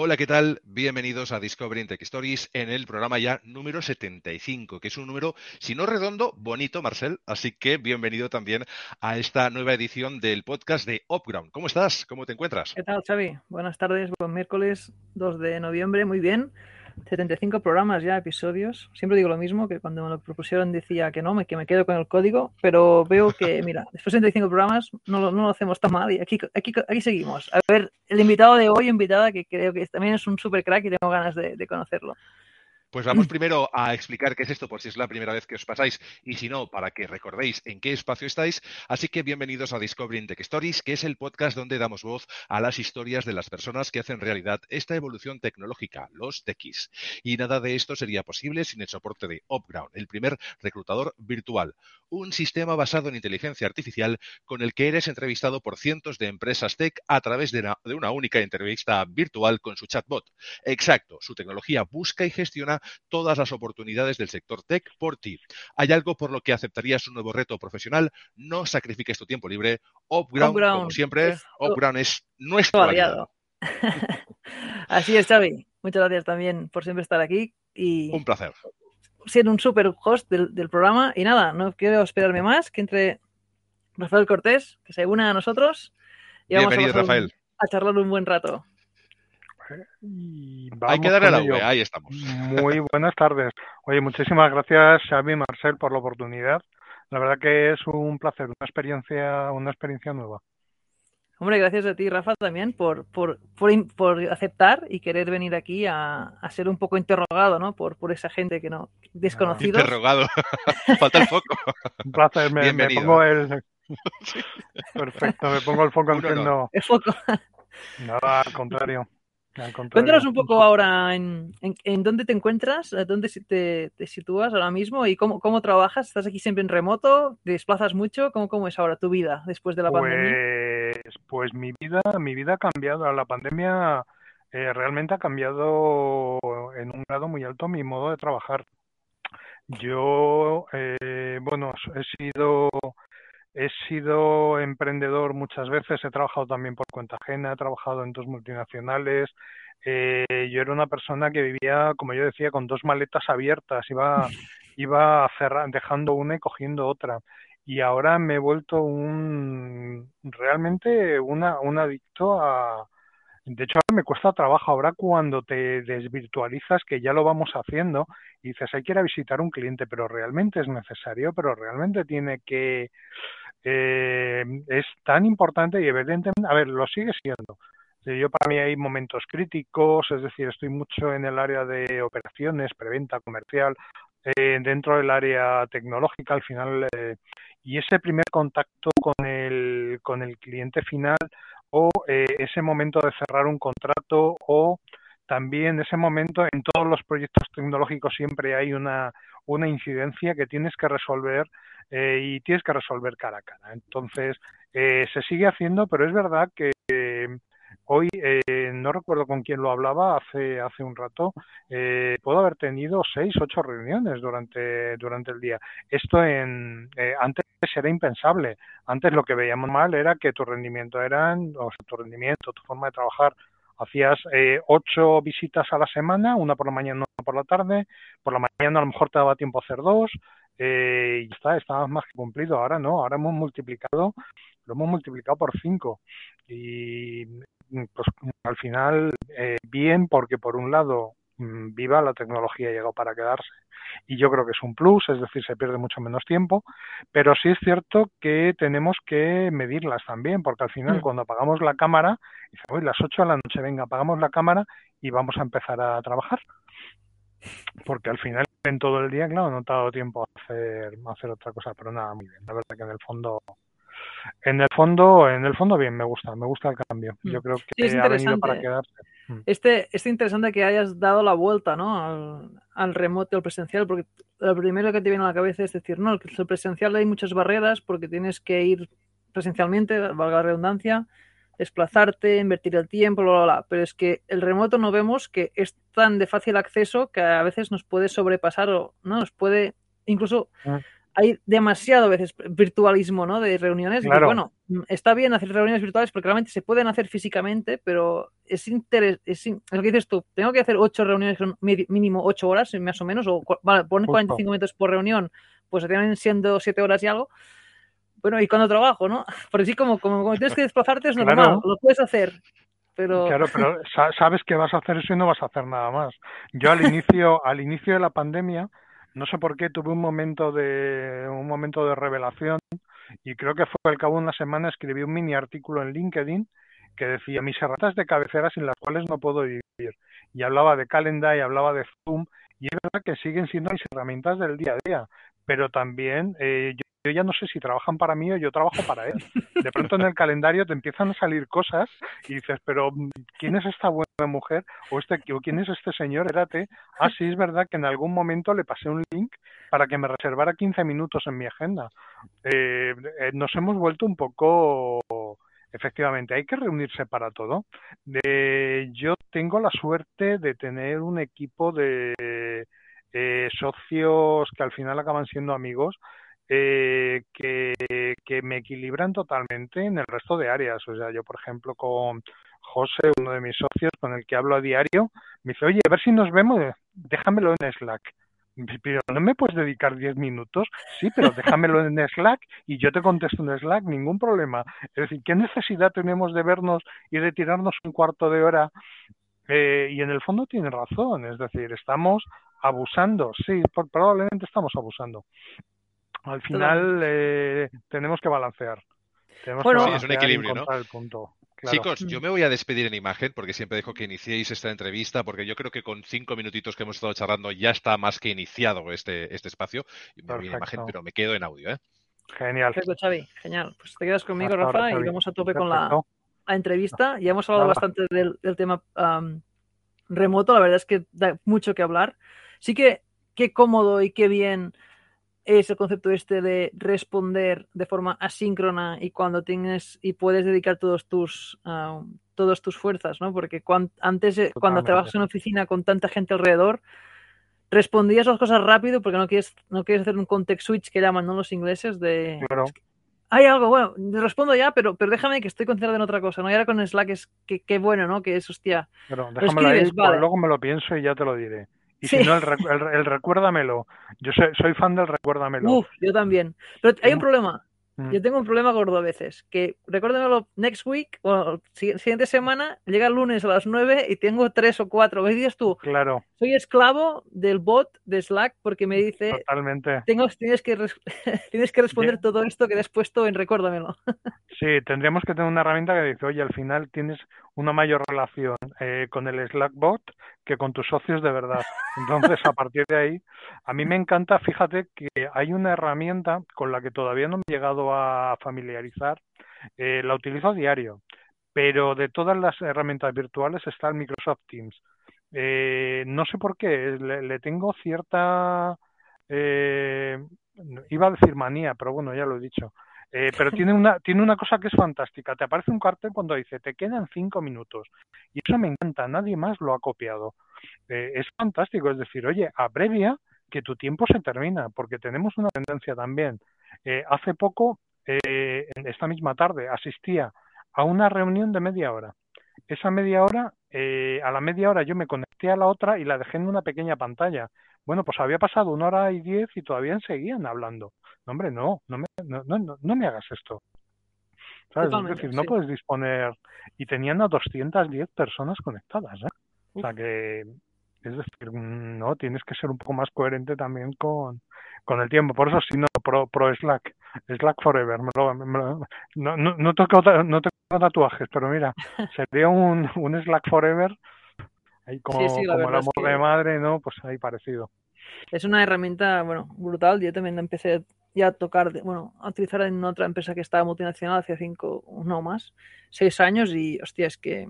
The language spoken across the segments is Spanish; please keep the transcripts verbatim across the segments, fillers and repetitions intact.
Hola, ¿qué tal? Bienvenidos a Discovering Tech Stories en el programa ya número setenta y cinco, que es un número, si no redondo, bonito, Marcel. Así que bienvenido también a esta nueva edición del podcast de UpGround. ¿Cómo estás? ¿Cómo te encuentras? ¿Qué tal, Xavi? Buenas tardes, buen miércoles dos de noviembre. Muy bien. setenta y cinco programas ya, episodios. Siempre digo lo mismo, que cuando me lo propusieron decía que no, que me quedo con el código, pero veo que, mira, después de setenta y cinco programas no lo, no lo hacemos tan mal y aquí, aquí, aquí seguimos. A ver, el invitado de hoy, invitada, que creo que también es un super crack y tengo ganas de, de conocerlo. Pues vamos primero a explicar qué es esto, por si es la primera vez que os pasáis, y si no, para que recordéis en qué espacio estáis. Así que bienvenidos a Discovering Tech Stories, que es el podcast donde damos voz a las historias de las personas que hacen realidad esta evolución tecnológica, los techies. Y nada de esto sería posible sin el soporte de UpGround, el primer reclutador virtual. Un sistema basado en inteligencia artificial con el que eres entrevistado por cientos de empresas tech a través de una, de una única entrevista virtual con su chatbot. Exacto, su tecnología busca y gestiona todas las oportunidades del sector tech por ti. ¿Hay algo por lo que aceptarías un nuevo reto profesional? No sacrifiques tu tiempo libre. UpGround, como siempre, UpGround es nuestro aliado. Así es, Xavi. Muchas gracias también por siempre estar aquí. Y un placer. Ser un super host del, del programa. Y nada, no quiero esperarme más, que entre Rafael Cortés, que se una a nosotros. Y bienvenido, vamos a, Rafael. Un, a charlar un buen rato. Y hay que darle la V, ahí estamos. Muy buenas tardes. Oye, muchísimas gracias, Xavi y Marcel, por la oportunidad. La verdad que es un placer, una experiencia, una experiencia nueva. Hombre, gracias a ti, Rafa, también por, por, por, por aceptar y querer venir aquí a, a ser un poco interrogado, ¿no? Por, por esa gente que no desconocidos. Interrogado. Falta el foco. Un placer, me, me pongo el perfecto, me pongo el foco haciendo. El foco. No, al contrario. Cuéntanos un poco ahora en, en, en dónde te encuentras, dónde te, te sitúas ahora mismo y cómo, cómo trabajas. ¿Estás aquí siempre en remoto? ¿Te desplazas mucho? ¿Cómo, cómo es ahora tu vida después de la pues, pandemia? Pues mi vida, mi vida ha cambiado. La pandemia eh, realmente ha cambiado en un grado muy alto mi modo de trabajar. Yo, eh, bueno, he sido... He sido emprendedor muchas veces, he trabajado también por cuenta ajena, he trabajado en dos multinacionales. Eh, yo era una persona que vivía, como yo decía, con dos maletas abiertas, iba, iba cerrar, dejando una y cogiendo otra. Y ahora me he vuelto un realmente una, un adicto a... De hecho, ahora me cuesta trabajo. Ahora cuando te desvirtualizas, que ya lo vamos haciendo, y dices, hay que ir a visitar un cliente, pero realmente es necesario, pero realmente tiene que... Eh, es tan importante y evidentemente, a ver, lo sigue siendo. Yo para mí hay momentos críticos, es decir, estoy mucho en el área de operaciones, preventa comercial, eh, dentro del área tecnológica al final, eh, y ese primer contacto con el, con el cliente final o eh, ese momento de cerrar un contrato o también ese momento en todos los proyectos tecnológicos siempre hay una, una incidencia que tienes que resolver eh, y tienes que resolver cara a cara. Entonces, eh, se sigue haciendo, pero es verdad que eh, hoy, eh, no recuerdo con quién lo hablaba hace, hace un rato, eh, puedo haber tenido seis, ocho reuniones durante, durante el día. Esto en eh, antes era impensable. Antes lo que veíamos mal era que tu rendimiento, eran, o sea, tu, rendimiento tu forma de trabajar, hacías eh, ocho visitas a la semana, una por la mañana, una por la tarde. Por la mañana a lo mejor te daba tiempo a hacer dos eh, y ya está, estabas más que cumplido. Ahora no, ahora hemos multiplicado, lo hemos multiplicado por cinco y pues al final eh, bien, porque por un lado viva la tecnología, llegó para quedarse y yo creo que es un plus, es decir, se pierde mucho menos tiempo, pero sí es cierto que tenemos que medirlas también, porque al final mm. cuando apagamos la cámara, dice, uy, las ocho de la noche, venga, apagamos la cámara y vamos a empezar a trabajar, porque al final en todo el día, claro, no te ha dado tiempo a hacer, a hacer otra cosa, pero nada, muy bien, la verdad que en el fondo en el fondo en el fondo bien, me gusta, me gusta el cambio, yo creo que sí, ha venido para quedarse. Este, este interesante que hayas dado la vuelta, ¿no? Al, al remoto, al presencial, porque lo primero que te viene a la cabeza es decir, no, el presencial hay muchas barreras porque tienes que ir presencialmente, valga la redundancia, desplazarte, invertir el tiempo, bla, bla, bla. Pero es que el remoto no vemos que es tan de fácil acceso que a veces nos puede sobrepasar o no nos puede, incluso hay demasiado a veces virtualismo, ¿no? De reuniones. Claro. Y bueno, está bien hacer reuniones virtuales porque realmente se pueden hacer físicamente, pero es interés, es, es lo que dices tú, tengo que hacer ocho reuniones, mínimo ocho horas, más o menos, o vale, pones cuarenta y cinco minutos por reunión, pues tienen siendo siete horas y algo. Bueno, y cuando trabajo, ¿no? Porque sí, como, como, como tienes que desplazarte es normal, claro, lo puedes hacer, pero... Claro, pero sabes que vas a hacer eso y no vas a hacer nada más. Yo al inicio, al inicio de la pandemia, no sé por qué, tuve un momento de un momento de revelación y creo que fue al cabo de una semana escribí un mini artículo en LinkedIn que decía mis herramientas de cabecera sin las cuales no puedo vivir. Y hablaba de Calendly, y hablaba de Zoom, y es verdad que siguen siendo mis herramientas del día a día, pero también eh, yo Yo ya no sé si trabajan para mí o yo trabajo para él. De pronto en el calendario te empiezan a salir cosas y dices, pero ¿quién es esta buena mujer? ¿O este, o quién es este señor? Espérate. Ah, sí, es verdad que en algún momento le pasé un link para que me reservara quince minutos en mi agenda. Eh, eh, nos hemos vuelto un poco... Efectivamente, hay que reunirse para todo. Eh, yo tengo la suerte de tener un equipo de eh, socios que al final acaban siendo amigos, Eh, que, que me equilibran totalmente en el resto de áreas. O sea, yo, por ejemplo, con José, uno de mis socios con el que hablo a diario, me dice, oye, a ver si nos vemos, déjamelo en Slack. Pero ¿no me puedes dedicar diez minutos? Sí, pero déjamelo en Slack y yo te contesto en Slack, ningún problema. Es decir, ¿qué necesidad tenemos de vernos y de tirarnos un cuarto de hora? Eh, y en el fondo tiene razón, es decir, estamos abusando, sí, por, probablemente estamos abusando. Al final eh, tenemos que balancear. Tenemos bueno, que balancear, sí, es un equilibrio, ¿no? El punto. Claro. Chicos, yo me voy a despedir en imagen porque siempre dejo que iniciéis esta entrevista porque yo creo que con cinco minutitos que hemos estado charlando ya está más que iniciado este, este espacio. Me Perfecto. Voy en imagen, pero me quedo en audio, ¿eh? Genial. Perfecto, Xavi. Genial. Pues te quedas conmigo, Hasta Rafa, ahora, y vamos a tope Perfecto. Con la, la entrevista. Ya hemos hablado Nada. Bastante del, del tema um, remoto. La verdad es que da mucho que hablar. Sí que qué cómodo y qué bien... es el concepto este de responder de forma asíncrona y cuando tienes y puedes dedicar todos tus uh, todas tus fuerzas, ¿no? Porque cuan, antes, Totalmente. Cuando trabajas en una oficina con tanta gente alrededor, respondías las cosas rápido porque no quieres, no quieres hacer un context switch que llaman, ¿no? Los ingleses de... Claro. Es que hay algo, bueno, respondo ya, pero, pero déjame que estoy concentrado en otra cosa, ¿no? Y ahora con Slack es que, que bueno, ¿no? Que es, hostia... Pero déjamelo ahí, vale. Luego me lo pienso y ya te lo diré. Y sí. Si no, el, el, el recuérdamelo. Yo soy, soy fan del recuérdamelo. Uf, yo también. Pero hay un problema. Mm. Yo tengo un problema gordo a veces. Que recuérdamelo next week, o siguiente semana, llega el lunes a las nueve y tengo tres o cuatro. ¿Qué dices tú? Claro. Soy esclavo del bot de Slack porque me dice... Totalmente. Tengo, tienes, que res, tienes que responder ¿Sí? todo esto que te has puesto en recuérdamelo. Sí, tendríamos que tener una herramienta que dice, oye, al final tienes una mayor relación eh, con el Slack bot que con tus socios de verdad. Entonces, a partir de ahí, a mí me encanta, fíjate que hay una herramienta con la que todavía no me he llegado a familiarizar, eh, la utilizo a diario, pero de todas las herramientas virtuales está el Microsoft Teams. Eh, no sé por qué, le, le tengo cierta, eh, iba a decir manía, pero bueno, ya lo he dicho. Eh, pero tiene una tiene una cosa que es fantástica. Te aparece un cartel cuando dice te quedan cinco minutos. Y eso me encanta. Nadie más lo ha copiado. Eh, es fantástico. Es decir, oye, abrevia que tu tiempo se termina, porque tenemos una tendencia también. Eh, hace poco, eh, esta misma tarde, asistía a una reunión de media hora. Esa media hora, eh, a la media hora yo me conecté a la otra y la dejé en una pequeña pantalla. Bueno, pues había pasado una hora y diez y todavía seguían hablando. No, hombre, no, no me, no, no, no me hagas esto. ¿Sabes? Es decir, sí. No puedes disponer... Y tenían a doscientas diez personas conectadas, ¿eh? O sea que... Es decir, no, tienes que ser un poco más coherente también con, con el tiempo. Por eso, si no, pro, pro Slack. Slack forever. Me lo, me lo, no, no, no toco no tatuajes, pero mira, sería un, un Slack forever... Ahí como, sí, sí, como el amor es que... de madre, ¿no? Pues ahí parecido. Es una herramienta, bueno, brutal. Yo también empecé ya a tocar, bueno, a utilizar en otra empresa que estaba multinacional hace cinco, no más, seis años y, hostia, es que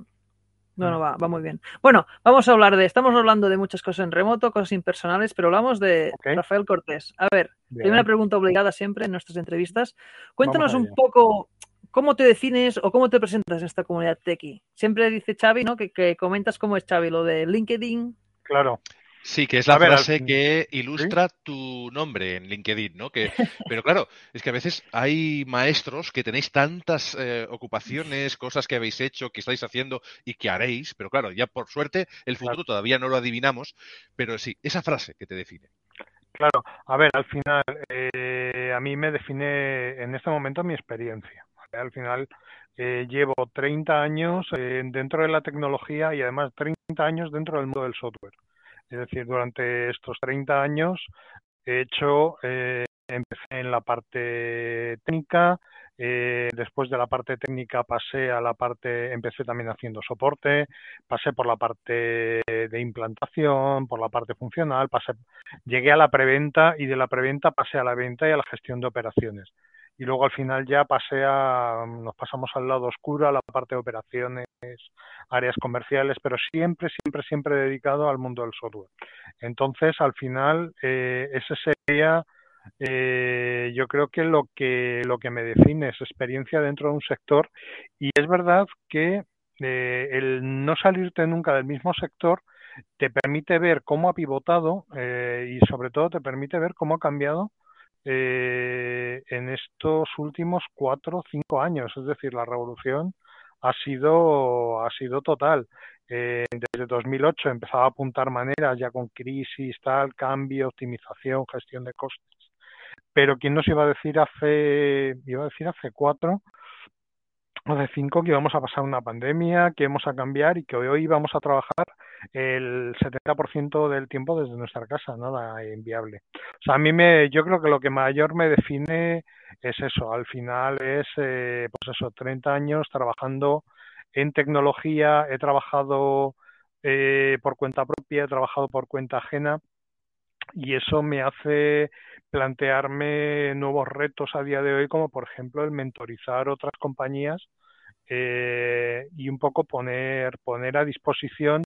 No, no, va, va muy bien. Bueno, vamos a hablar de, estamos hablando de muchas cosas en remoto, cosas impersonales, pero hablamos de okay. Rafael Cortés. A ver, bien. Primera pregunta obligada siempre en nuestras entrevistas. Cuéntanos un poco cómo te defines o cómo te presentas en esta comunidad techie. Siempre dice Xavi, ¿no? Que, que comentas cómo es Xavi, lo de LinkedIn. Claro. Sí, que es la a frase ver, al... que ilustra ¿sí? tu nombre en LinkedIn, ¿no? Que, pero claro, es que a veces hay maestros que tenéis tantas eh, ocupaciones, cosas que habéis hecho, que estáis haciendo y que haréis, pero claro, ya por suerte el futuro claro. todavía no lo adivinamos, pero sí, esa frase que te define. Claro, a ver, al final, eh, a mí me define en este momento mi experiencia. ¿Vale? Al final eh, llevo treinta años eh, dentro de la tecnología y además treinta años dentro del mundo del software. Es decir, durante estos treinta años he hecho, eh, empecé en la parte técnica, eh, después de la parte técnica pasé a la parte, empecé también haciendo soporte, pasé por la parte de implantación, por la parte funcional, pasé, llegué a la preventa y de la preventa pasé a la venta y a la gestión de operaciones. Y luego al final ya pasé a, nos pasamos al lado oscuro, a la parte de operaciones, áreas comerciales, pero siempre, siempre, siempre dedicado al mundo del software. Entonces, al final, eh, ese sería, eh, yo creo que lo que lo que me define es experiencia dentro de un sector. Y es verdad que eh, el no salirte nunca del mismo sector te permite ver cómo ha pivotado eh, y sobre todo te permite ver cómo ha cambiado Eh, en estos últimos cuatro o cinco años. Es decir, la revolución ha sido ha sido total. Eh, desde dos mil ocho empezaba a apuntar maneras ya con crisis, tal, cambio, optimización, gestión de costes. Pero quién nos iba a decir hace iba a decir hace cuatro o de cinco que íbamos a pasar una pandemia, que íbamos a cambiar y que hoy vamos a trabajar el setenta por ciento del tiempo desde nuestra casa. Nada inviable. O sea, a mí me, yo creo que lo que mayor me define es eso. Al final es, eh, pues eso, treinta años trabajando en tecnología. He trabajado eh, por cuenta propia, he trabajado por cuenta ajena y eso me hace plantearme nuevos retos a día de hoy, como por ejemplo el mentorizar otras compañías eh, y un poco poner, poner a disposición.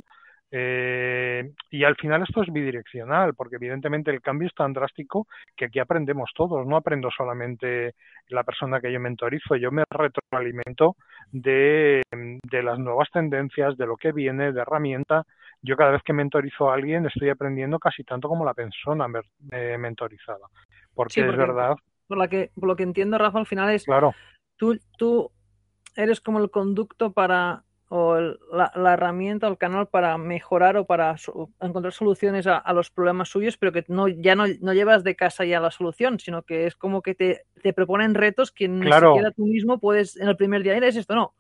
Eh, y al final esto es bidireccional, porque evidentemente el cambio es tan drástico que aquí aprendemos todos. No aprendo solamente la persona que yo mentorizo, yo me retroalimento de, de las nuevas tendencias, de lo que viene, de herramienta. Yo cada vez que mentorizo a alguien estoy aprendiendo casi tanto como la persona eh, mentorizada, porque, sí, porque es verdad. Por, la que, por lo que entiendo, Rafa, al final es claro. tú, tú eres como el conducto para... o el, la, la herramienta o el canal para mejorar o para su, encontrar soluciones a, a los problemas suyos, pero que no ya no, no llevas de casa ya la solución, sino que es como que te, te proponen retos que claro. ni siquiera tú mismo puedes en el primer día, ¿eres esto? No,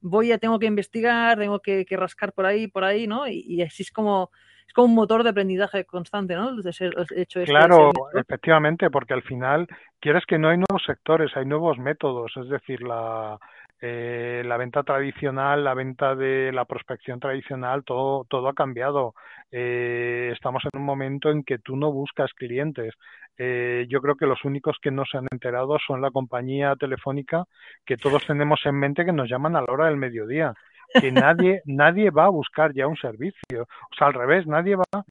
voy a, tengo que investigar, tengo que, que rascar por ahí, por ahí, ¿no? Y, y así es como... Es como un motor de aprendizaje constante, ¿no? De ser, de hecho, claro, este, efectivamente, porque al final quieres que no hay nuevos sectores, hay nuevos métodos. Es decir, la, eh, la venta tradicional, la venta de la prospección tradicional, todo, todo ha cambiado. Eh, estamos en un momento en que tú no buscas clientes. Eh, yo creo que los únicos que no se han enterado son la compañía telefónica que todos tenemos en mente que nos llaman a la hora del mediodía. Que nadie nadie va a buscar ya un servicio. O sea, al revés, nadie va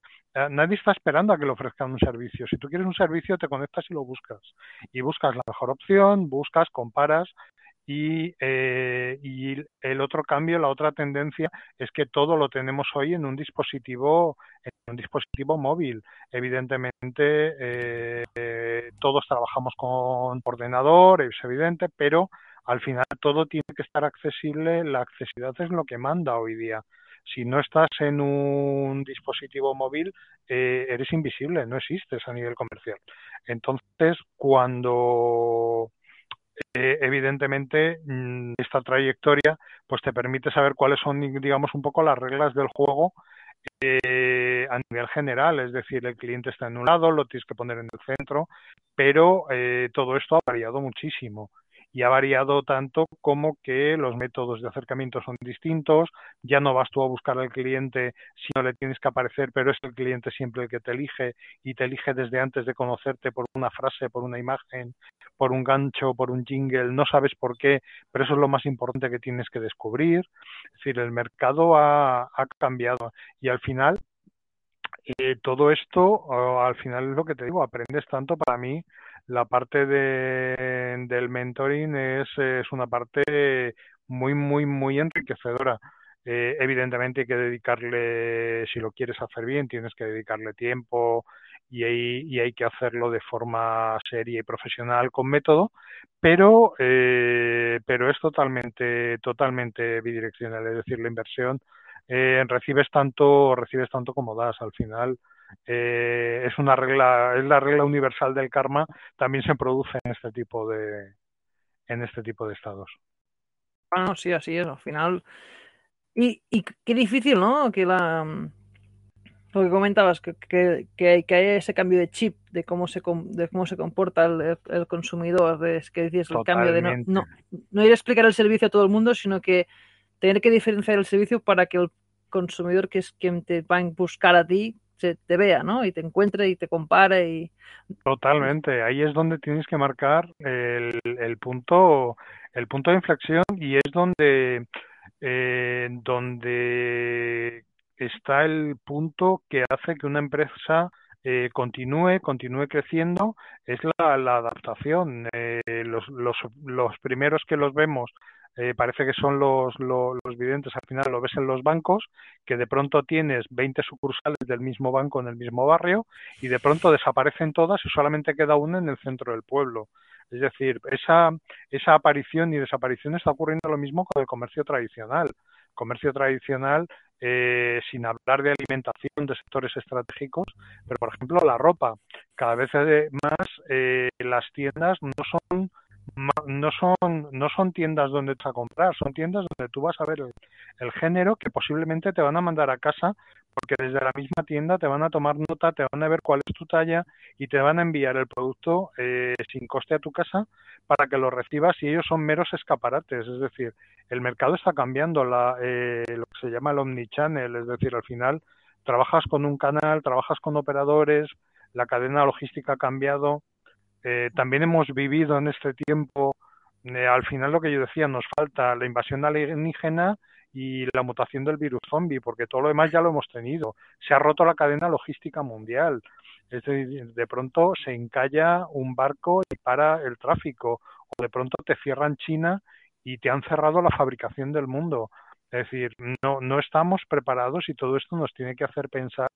nadie está esperando a que le ofrezcan un servicio. Si tú quieres un servicio, te conectas y lo buscas. Y buscas la mejor opción, buscas, comparas. Y, eh, y el otro cambio, la otra tendencia, es que todo lo tenemos hoy en un dispositivo, en un dispositivo móvil. Evidentemente, eh, eh, todos trabajamos con ordenador, es evidente, pero... Al final todo tiene que estar accesible, la accesibilidad es lo que manda hoy día. Si no estás en un dispositivo móvil, eh, eres invisible, no existes a nivel comercial. Entonces, cuando eh, evidentemente esta trayectoria pues te permite saber cuáles son, digamos, un poco las reglas del juego eh, a nivel general. Es decir, el cliente está en un lado, lo tienes que poner en el centro, pero eh, todo esto ha variado muchísimo. y ha variado tanto como que los métodos de acercamiento son distintos, ya no vas tú a buscar al cliente si no le tienes que aparecer, pero es el cliente siempre el que te elige y te elige desde antes de conocerte por una frase, por una imagen, por un gancho, por un jingle, no sabes por qué, pero eso es lo más importante que tienes que descubrir. Es decir, el mercado ha, ha cambiado y al final eh, todo esto, eh, al final es lo que te digo, aprendes tanto. Para mí la parte de, del mentoring es, es una parte muy, muy, muy enriquecedora. Eh, evidentemente hay que dedicarle, si lo quieres hacer bien, tienes que dedicarle tiempo y hay, y hay que hacerlo de forma seria y profesional con método, pero, eh, pero es totalmente, totalmente bidireccional, es decir, la inversión eh, recibes tanto, recibes tanto como das al final. Eh, es una regla, es la regla universal del karma, también se produce en este tipo de en este tipo de estados. Bueno, sí, así es, al final. Y, y qué difícil, ¿no? Que la lo que comentabas, que, que, que haya ese cambio de chip de cómo se de cómo se comporta el, el consumidor, de, es que decías el cambio de no, no, no ir a explicar el servicio a todo el mundo, sino que tener que diferenciar el servicio para que el consumidor, que es quien te va a buscar a ti, se te vea, ¿no? Y te encuentre y te compare. Y... Totalmente. Ahí es donde tienes que marcar el, el punto el punto de inflexión y es donde, eh, donde está el punto que hace que una empresa eh, continúe, continúe creciendo, es la, la adaptación. Eh, los, los, los primeros que los vemos Eh, parece que son los, los, los videntes, al final lo ves en los bancos, que de pronto tienes veinte sucursales del mismo banco en el mismo barrio y de pronto desaparecen todas y solamente queda una en el centro del pueblo. Es decir, esa, esa aparición y desaparición está ocurriendo lo mismo con el comercio tradicional. Comercio tradicional, eh, sin hablar de alimentación, de sectores estratégicos, pero por ejemplo la ropa. Cada vez más eh, las tiendas no son... No son, no son tiendas donde vas a comprar, son tiendas donde tú vas a ver el, el género que posiblemente te van a mandar a casa, porque desde la misma tienda te van a tomar nota, te van a ver cuál es tu talla y te van a enviar el producto eh, sin coste a tu casa para que lo recibas, y ellos son meros escaparates. Es decir, el mercado está cambiando, la, eh, lo que se llama el omnichannel, es decir, al final trabajas con un canal, trabajas con operadores, la cadena logística ha cambiado. Eh, también hemos vivido en este tiempo, eh, al final lo que yo decía, nos falta la invasión alienígena y la mutación del virus zombie, porque todo lo demás ya lo hemos tenido. Se ha roto la cadena logística mundial. Es decir, de pronto se encalla un barco y para el tráfico, o de pronto te cierran China y te han cerrado la fabricación del mundo. Es decir, no, no estamos preparados y todo esto nos tiene que hacer pensar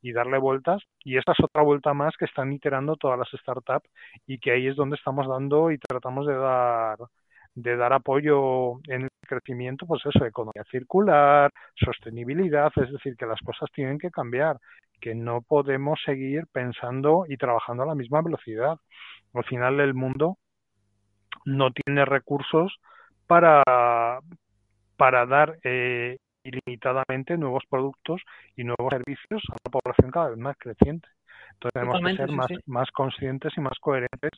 y darle vueltas, y esta es otra vuelta más que están iterando todas las startups y que ahí es donde estamos dando y tratamos de dar de dar apoyo en el crecimiento, pues eso, economía circular, sostenibilidad, es decir, que las cosas tienen que cambiar, que no podemos seguir pensando y trabajando a la misma velocidad. Al final el mundo no tiene recursos para, para dar eh, ilimitadamente nuevos productos y nuevos servicios a una población cada vez más creciente. Entonces tenemos que ser sí, más, sí. más conscientes y más coherentes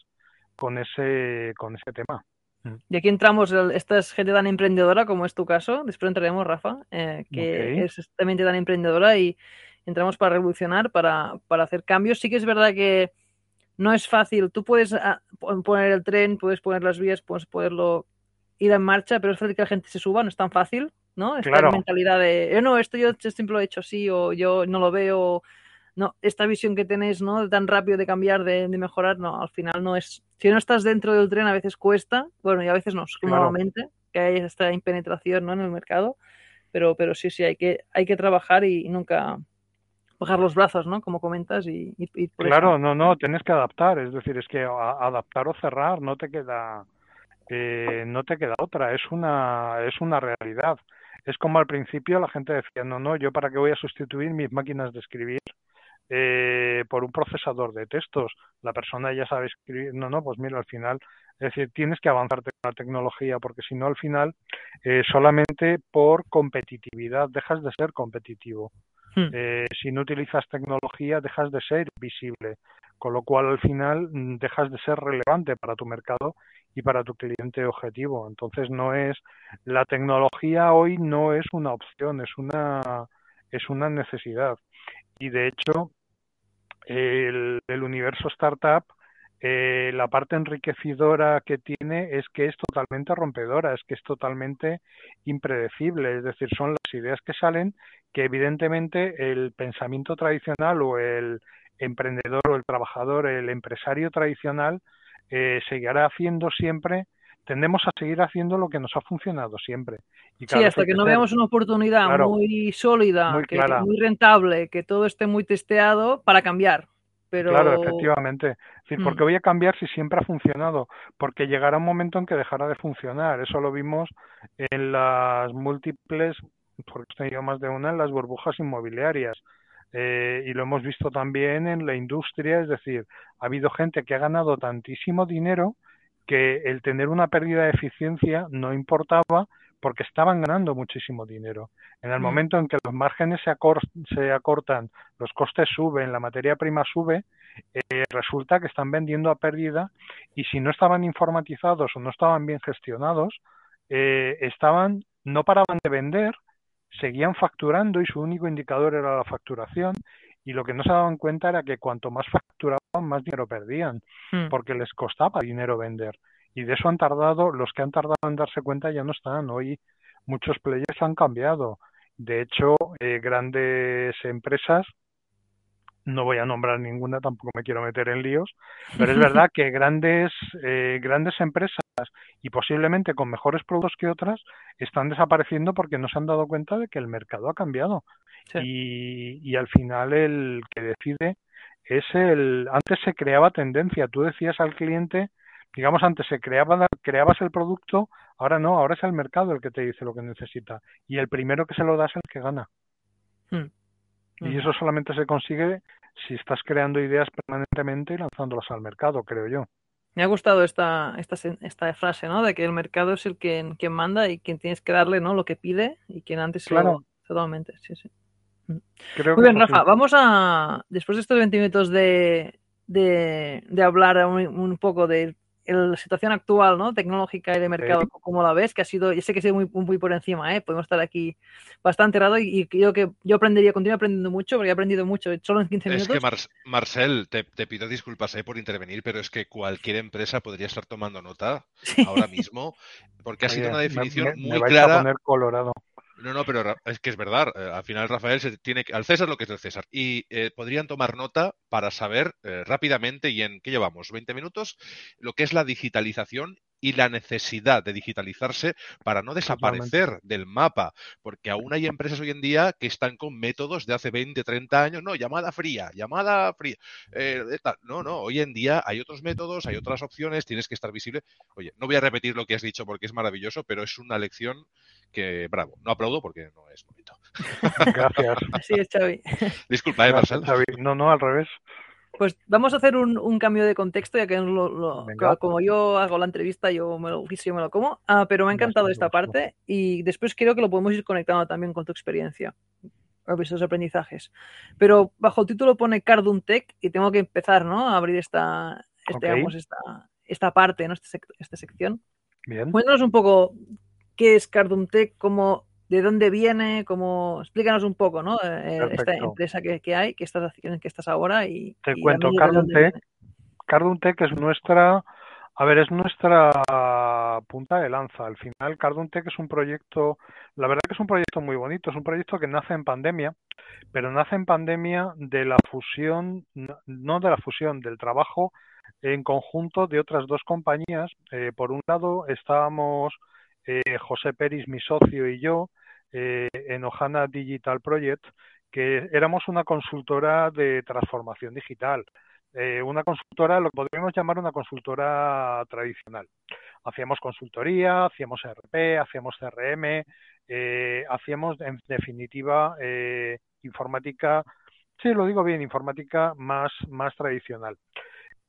con ese con ese tema. Y aquí entramos, el, esta es gente tan emprendedora como es tu caso, después entraremos, Rafa, eh, que okay. es también tan emprendedora y entramos para revolucionar, para, para hacer cambios. Sí que es verdad que no es fácil, tú puedes poner el tren, puedes poner las vías, puedes poderlo ir en marcha, pero es fácil que la gente se suba, no es tan fácil, ¿no? Esta claro. mentalidad de, eh, no, esto yo siempre lo he hecho así, o yo no lo veo, no, esta visión que tenéis, ¿no? Tan rápido de cambiar, de, de mejorar, no, al final no es, si no estás dentro del tren a veces cuesta, bueno, y a veces no, normalmente, claro. que hay esta impenetración, ¿no? En el mercado, pero, pero sí, sí, hay que, hay que trabajar y nunca bajar los brazos, ¿no? Como comentas y, y por Claro, eso. no, no, tienes que adaptar, es decir, es que a, adaptar o cerrar no te queda... Eh, no te queda otra, es una es una realidad. Es como al principio la gente decía, no, no, yo para qué voy a sustituir mis máquinas de escribir eh, por un procesador de textos, la persona ya sabe escribir, no, no, pues mira, al final, es decir, tienes que avanzarte con la tecnología, porque si no al final eh, solamente por competitividad dejas de ser competitivo. Hmm. Eh, si no utilizas tecnología dejas de ser visible. con lo cual al final dejas de ser relevante para tu mercado y para tu cliente objetivo. Entonces no es, la tecnología hoy no es una opción, es una, es una necesidad. Y de hecho el, el universo startup, eh, la parte enriquecedora que tiene es que es totalmente rompedora, es que es totalmente impredecible. Es decir, son las ideas que salen que evidentemente el pensamiento tradicional o el emprendedor o el trabajador, el empresario tradicional, eh, seguirá haciendo siempre, tendemos a seguir haciendo lo que nos ha funcionado siempre. Y sí, hasta que no veamos una oportunidad claro, muy sólida, muy, que, muy rentable, que todo esté muy testeado para cambiar. Pero... Claro, efectivamente. Es decir, mm. ¿por qué voy a cambiar si siempre ha funcionado? Porque llegará un momento en que dejará de funcionar. Eso lo vimos en las múltiples, porque he tenido más de una, en las burbujas inmobiliarias. Eh, y lo hemos visto también en la industria, es decir, ha habido gente que ha ganado tantísimo dinero que el tener una pérdida de eficiencia no importaba porque estaban ganando muchísimo dinero. En el momento en que los márgenes se, acor se acortan, los costes suben, la materia prima sube, eh, resulta que están vendiendo a pérdida y si no estaban informatizados o no estaban bien gestionados, eh, estaban, no paraban de vender, seguían facturando y su único indicador era la facturación y lo que no se daban cuenta era que cuanto más facturaban, más dinero perdían, mm. porque les costaba dinero vender. Y de eso han tardado, los que han tardado en darse cuenta ya no están. Hoy muchos players han cambiado. De hecho, eh, grandes empresas, no voy a nombrar ninguna, tampoco me quiero meter en líos, pero es verdad que grandes, eh, grandes empresas y posiblemente con mejores productos que otras están desapareciendo porque no se han dado cuenta de que el mercado ha cambiado. Sí. Y, y al final el que decide es el... Antes se creaba tendencia, tú decías al cliente, digamos antes se creaba creabas el producto, ahora no, ahora es el mercado el que te dice lo que necesita y el primero que se lo da es el que gana. Mm. Y eso solamente se consigue si estás creando ideas permanentemente y lanzándolas al mercado, creo yo. Me ha gustado esta, esta, esta frase, ¿no? De que el mercado es el quien, quien manda y quien tienes que darle, ¿no? Lo que pide y quien antes claro. lo... Totalmente, sí, sí. Creo Muy que bien, Rafa, sí. vamos a... Después de estos veinte minutos de, de, de hablar un, un poco de la situación actual, ¿no? Tecnológica y de mercado, sí. como la ves, que ha sido... Yo sé que he sido muy, muy por encima, ¿eh? Podemos estar aquí bastante rato y, y creo que yo aprendería, continuo aprendiendo mucho, porque he aprendido mucho solo en quince minutos. Es que, Mar Marcel, te, te pido disculpas ahí por intervenir, pero es que cualquier empresa podría estar tomando nota sí. ahora mismo, porque Oye, ha sido una definición me, me, muy me vais clara. A poner colorado. No, no, pero es que es verdad. Eh, al final, Rafael, se tiene que... al César lo que es del César. Y eh, podrían tomar nota para saber eh, rápidamente y en, ¿qué llevamos? veinte minutos, lo que es la digitalización y la necesidad de digitalizarse para no desaparecer del mapa, porque aún hay empresas hoy en día que están con métodos de hace veinte, treinta años, no, llamada fría, llamada fría, eh, no, no, hoy en día hay otros métodos, hay otras opciones, tienes que estar visible. Oye, no voy a repetir lo que has dicho porque es maravilloso, pero es una lección que, bravo, no aplaudo porque no es bonito. Gracias. Así es, Xavi. Disculpa, ¿eh, Marcel? Xavi. No, no, al revés. Pues vamos a hacer un, un cambio de contexto, ya que lo, lo, como yo hago la entrevista, yo me lo, yo me lo como, ah, pero me ha encantado esta parte y después creo que lo podemos ir conectando también con tu experiencia, con esos aprendizajes. Pero bajo el título pone CardumTech y tengo que empezar, ¿no? A abrir esta, este, okay. digamos, esta, esta parte, ¿no? Esta, esta sección. Bien. Cuéntanos un poco qué es CardumTech, cómo... ¿De dónde viene? Cómo... Explícanos un poco, ¿no? Eh, esta empresa que, que hay, que estás, que estás ahora y... Te y cuento, CardumTech. CardumTech es nuestra... A ver, es nuestra punta de lanza. Al final, CardumTech es un proyecto... La verdad que es un proyecto muy bonito. Es un proyecto que nace en pandemia, pero nace en pandemia de la fusión... No de la fusión, del trabajo en conjunto de otras dos compañías. Eh, por un lado, estábamos... Eh, José Pérez, mi socio, y yo, Eh, en Ohana Digital Project, que éramos una consultora de transformación digital, eh, una consultora, lo que podríamos llamar una consultora tradicional. Hacíamos consultoría, hacíamos E R P, hacíamos C R M, eh, hacíamos en definitiva eh, informática, sí lo digo bien, informática más, más tradicional.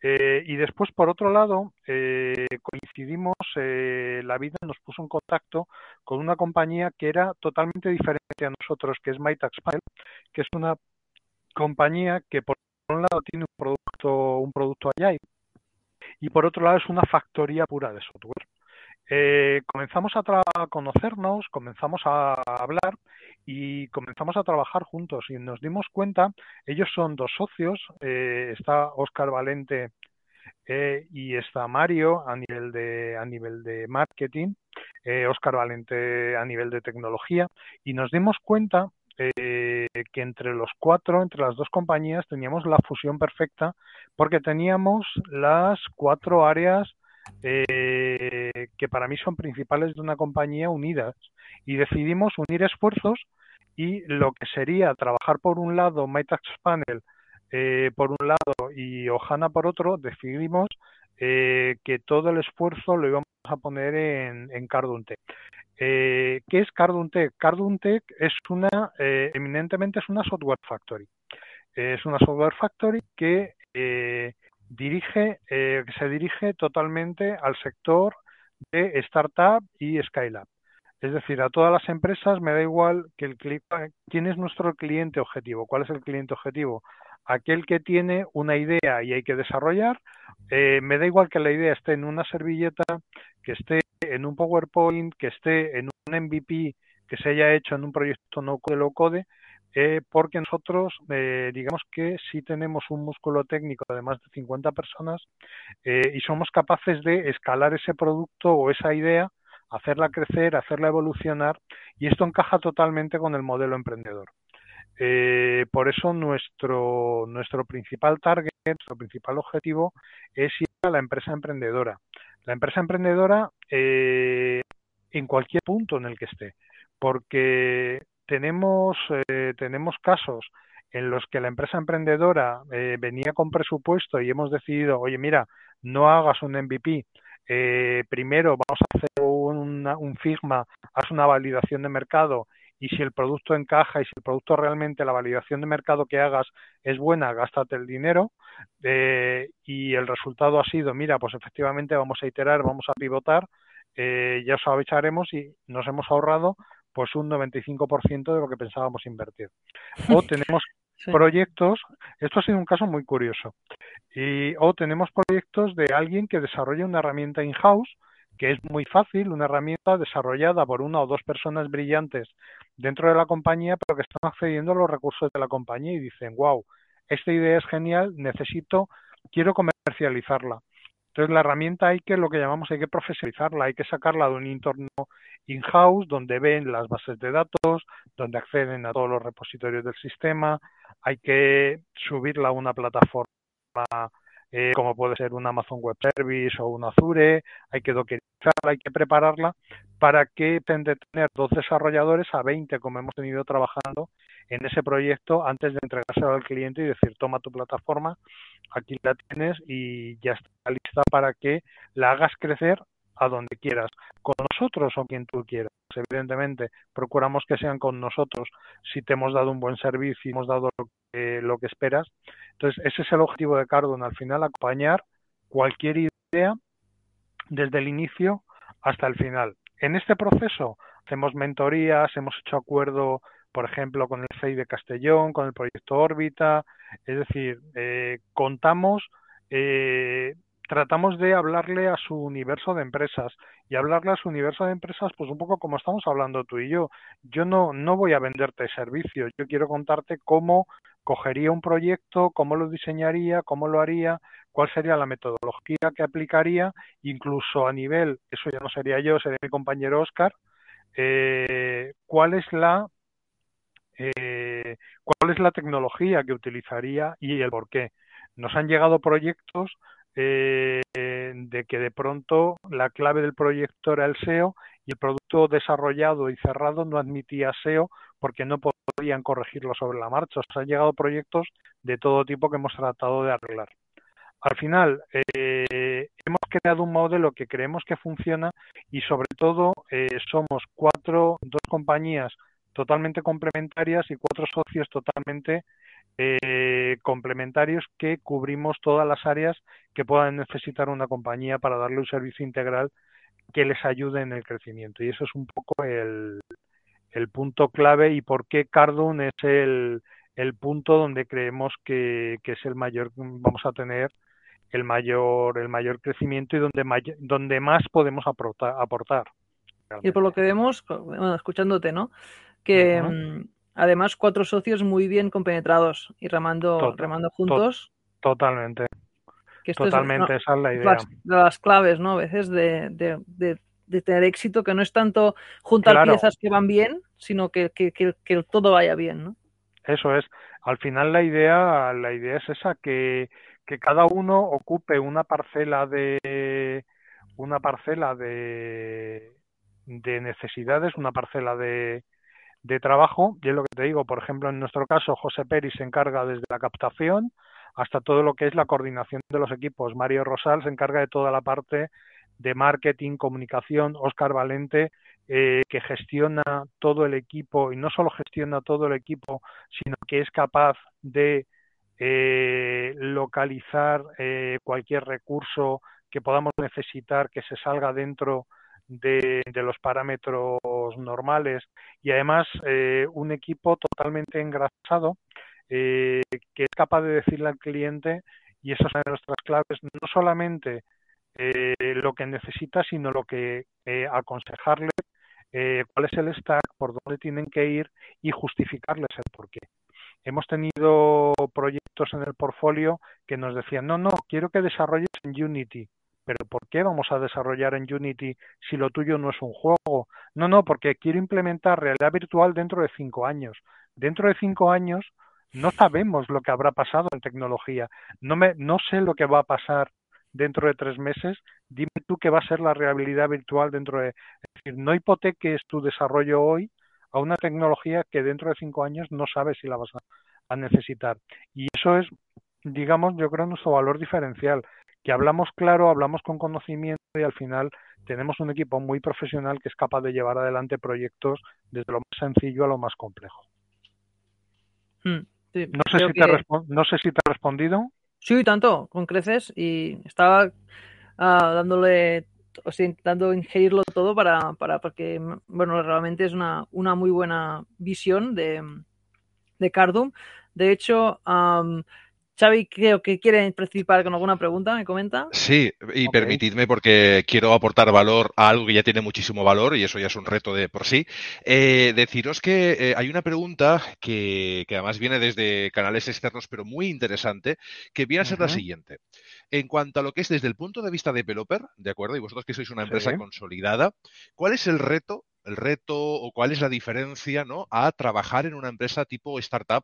Eh, y después, por otro lado, eh, coincidimos, eh, la vida nos puso en contacto con una compañía que era totalmente diferente a nosotros, que es MyTaxpile, que es una compañía que por por un lado tiene un producto, un producto allá y, y por otro lado es una factoría pura de software. Eh, comenzamos a, a conocernos, comenzamos a hablar y comenzamos a trabajar juntos y nos dimos cuenta, ellos son dos socios, eh, está Óscar Valente eh, y está Mario a nivel de, a nivel de marketing, eh, Óscar Valente a nivel de tecnología, y nos dimos cuenta eh, que entre los cuatro, entre las dos compañías teníamos la fusión perfecta porque teníamos las cuatro áreas Eh, que para mí son principales de una compañía unidas, y decidimos unir esfuerzos y lo que sería trabajar por un lado MyTaxpile eh, por un lado y Ohana por otro, decidimos eh, que todo el esfuerzo lo íbamos a poner en, en CardumTech. Eh, ¿Qué es CardumTech? CardumTech es una, eh, eminentemente es una software factory. Es una software factory que eh, dirige eh, se dirige totalmente al sector de startup y scale-up. Es decir, a todas las empresas me da igual que el quién es nuestro cliente objetivo, cuál es el cliente objetivo. Aquel que tiene una idea y hay que desarrollar, eh, me da igual que la idea esté en una servilleta, que esté en un PowerPoint, que esté en un M V P que se haya hecho en un proyecto no code, low code, Eh, porque nosotros, eh, digamos que sí tenemos un músculo técnico de más de cincuenta personas eh, y somos capaces de escalar ese producto o esa idea, hacerla crecer, hacerla evolucionar, y esto encaja totalmente con el modelo emprendedor. Eh, por eso nuestro, nuestro principal target, nuestro principal objetivo es ir a la empresa emprendedora. La empresa emprendedora eh, en cualquier punto en el que esté, porque Tenemos, eh, tenemos casos en los que la empresa emprendedora eh, venía con presupuesto y hemos decidido, oye, mira, no hagas un M V P, eh, primero vamos a hacer una, un Figma, haz una validación de mercado, y si el producto encaja y si el producto realmente, la validación de mercado que hagas es buena, gástate el dinero, eh, y el resultado ha sido, mira, pues efectivamente vamos a iterar, vamos a pivotar, eh, ya os avisaremos y nos hemos ahorrado pues un noventa y cinco por ciento de lo que pensábamos invertir. O tenemos sí. proyectos, esto ha sido un caso muy curioso, y, o tenemos proyectos de alguien que desarrolla una herramienta in-house, que es muy fácil, una herramienta desarrollada por una o dos personas brillantes dentro de la compañía, pero que están accediendo a los recursos de la compañía y dicen, wow, esta idea es genial, necesito, quiero comercializarla. Entonces, la herramienta hay que, lo que llamamos, hay que profesionalizarla, hay que sacarla de un entorno in-house donde ven las bases de datos, donde acceden a todos los repositorios del sistema, hay que subirla a una plataforma eh, como puede ser un Amazon Web Service o un Azure, hay que dockerizarla, hay que prepararla para que tende a tener dos desarrolladores a veinte, como hemos tenido trabajando en ese proyecto, antes de entregárselo al cliente y decir, toma tu plataforma, aquí la tienes y ya está lista para que la hagas crecer a donde quieras, con nosotros o quien tú quieras. Evidentemente, procuramos que sean con nosotros si te hemos dado un buen servicio, hemos dado lo que, lo que esperas. Entonces, ese es el objetivo de Cardum, al final, acompañar cualquier idea desde el inicio hasta el final. En este proceso hacemos mentorías, hemos hecho acuerdo, por ejemplo, con el F E I de Castellón, con el proyecto Órbita, es decir, eh, contamos, eh, tratamos de hablarle a su universo de empresas, y hablarle a su universo de empresas, pues un poco como estamos hablando tú y yo. Yo no, no voy a venderte servicios, yo quiero contarte cómo cogería un proyecto, cómo lo diseñaría, cómo lo haría, cuál sería la metodología que aplicaría, incluso a nivel, eso ya no sería yo, sería mi compañero Óscar, eh, cuál es la Eh, cuál es la tecnología que utilizaría y el por qué. Nos han llegado proyectos eh, de que de pronto la clave del proyecto era el S E O y el producto desarrollado y cerrado no admitía S E O porque no podían corregirlo sobre la marcha. Nos han llegado proyectos de todo tipo que hemos tratado de arreglar. Al final, eh, hemos creado un modelo que creemos que funciona y sobre todo eh, somos cuatro, dos compañías totalmente complementarias y cuatro socios totalmente eh, complementarios que cubrimos todas las áreas que puedan necesitar una compañía para darle un servicio integral que les ayude en el crecimiento. Y eso es un poco el, el punto clave y por qué Cardum es el, el punto donde creemos que, que es el mayor, vamos a tener el mayor, el mayor crecimiento y donde, mayor, donde más podemos aportar. aportar y por lo que vemos, bueno, escuchándote, ¿no? Que uh-huh. además cuatro socios muy bien compenetrados y remando, to- remando juntos. To- totalmente. Que esto totalmente, es, no, esa es la idea. Las, las claves, ¿no? A veces de, de, de, de tener éxito, que no es tanto juntar claro. piezas que van bien, sino que, que, que, que el todo vaya bien, ¿no? Eso es. Al final la idea, la idea es esa, que, que cada uno ocupe una parcela de una parcela de, de necesidades, una parcela de, de trabajo. Y es lo que te digo, por ejemplo, en nuestro caso, José Pérez se encarga desde la captación hasta todo lo que es la coordinación de los equipos. Mario Rosal se encarga de toda la parte de marketing, comunicación. Óscar Valente, eh, que gestiona todo el equipo, y no solo gestiona todo el equipo, sino que es capaz de eh, localizar eh, cualquier recurso que podamos necesitar que se salga dentro de, de los parámetros normales. Y además eh, un equipo totalmente engrasado, Eh, que es capaz de decirle al cliente, y eso es una de nuestras claves, no solamente eh, lo que necesita, sino lo que eh, aconsejarle, eh, cuál es el stack, por dónde tienen que ir y justificarles el porqué. Hemos tenido proyectos en el portfolio que nos decían, no, no, quiero que desarrolles en Unity. ¿Pero por qué vamos a desarrollar en Unity si lo tuyo no es un juego? No, no, porque quiero implementar realidad virtual dentro de cinco años. Dentro de cinco años... no sabemos lo que habrá pasado en tecnología. No me, no sé lo que va a pasar dentro de tres meses. Dime tú qué va a ser la realidad virtual dentro de... Es decir, no hipoteques tu desarrollo hoy a una tecnología que dentro de cinco años no sabes si la vas a, a necesitar. Y eso es, digamos, yo creo, nuestro valor diferencial. Que hablamos claro, hablamos con conocimiento y al final tenemos un equipo muy profesional que es capaz de llevar adelante proyectos desde lo más sencillo a lo más complejo. Hmm. Sí, no, sé si que... te respo- no sé si te ha respondido. Sí, tanto, con creces. Y estaba uh, dándole, o sea, intentando ingerirlo todo para, para porque, bueno, realmente es una, una muy buena visión de, de Cardum. De hecho, um, Xavi creo que quiere participar con alguna pregunta, me comenta. Sí, y okay. Permitidme, porque quiero aportar valor a algo que ya tiene muchísimo valor y eso ya es un reto de por sí. Eh, deciros que eh, hay una pregunta que, que además viene desde canales externos, pero muy interesante, que viene a ser uh-huh. la siguiente. En cuanto a lo que es desde el punto de vista de developer, ¿de acuerdo? Y vosotros que sois una empresa sí. consolidada, ¿cuál es el reto? el reto o cuál es la diferencia, ¿no?, a trabajar en una empresa tipo startup?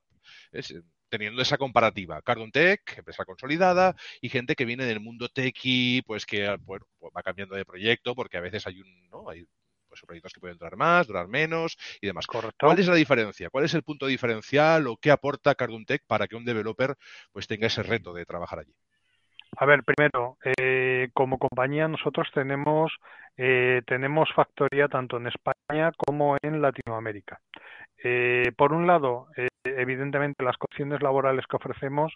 Es, teniendo esa comparativa, CardumTech, empresa consolidada, y gente que viene del mundo techie, pues que bueno, va cambiando de proyecto, porque a veces hay un, ¿no?, hay pues, proyectos que pueden durar más, durar menos y demás. Correcto. ¿Cuál es la diferencia? ¿Cuál es el punto diferencial o qué aporta CardumTech para que un developer pues tenga ese reto de trabajar allí? A ver, primero, eh, como compañía nosotros tenemos eh, tenemos factoría tanto en España como en Latinoamérica. Eh, por un lado, eh, evidentemente las condiciones laborales que ofrecemos,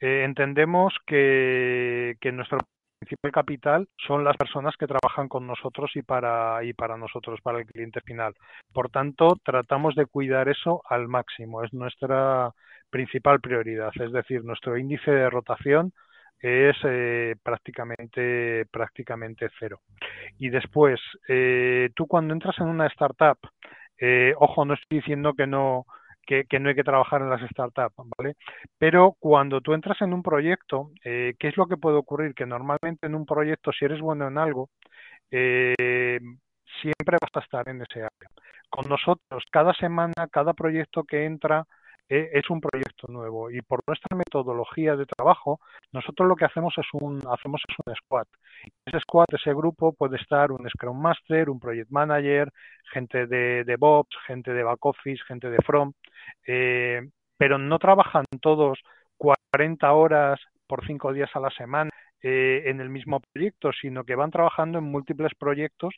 eh, entendemos que, que nuestro principal capital son las personas que trabajan con nosotros y para, y para nosotros, para el cliente final. Por tanto, tratamos de cuidar eso al máximo, es nuestra principal prioridad, es decir, nuestro índice de rotación es eh, prácticamente prácticamente cero. Y después, eh, tú cuando entras en una startup, eh, ojo, no estoy diciendo que no que, que no hay que trabajar en las startups, ¿vale? Pero cuando tú entras en un proyecto, eh, ¿qué es lo que puede ocurrir? Que normalmente en un proyecto, si eres bueno en algo, eh, siempre vas a estar en ese área. Con nosotros, cada semana, cada proyecto que entra, es un proyecto nuevo, y por nuestra metodología de trabajo nosotros lo que hacemos es un hacemos es un squad. Ese squad, ese grupo, puede estar un Scrum Master, un Project Manager, gente de DevOps, gente de Back Office, gente de Front, eh, pero no trabajan todos cuarenta horas por cinco días a la semana eh, en el mismo proyecto, sino que van trabajando en múltiples proyectos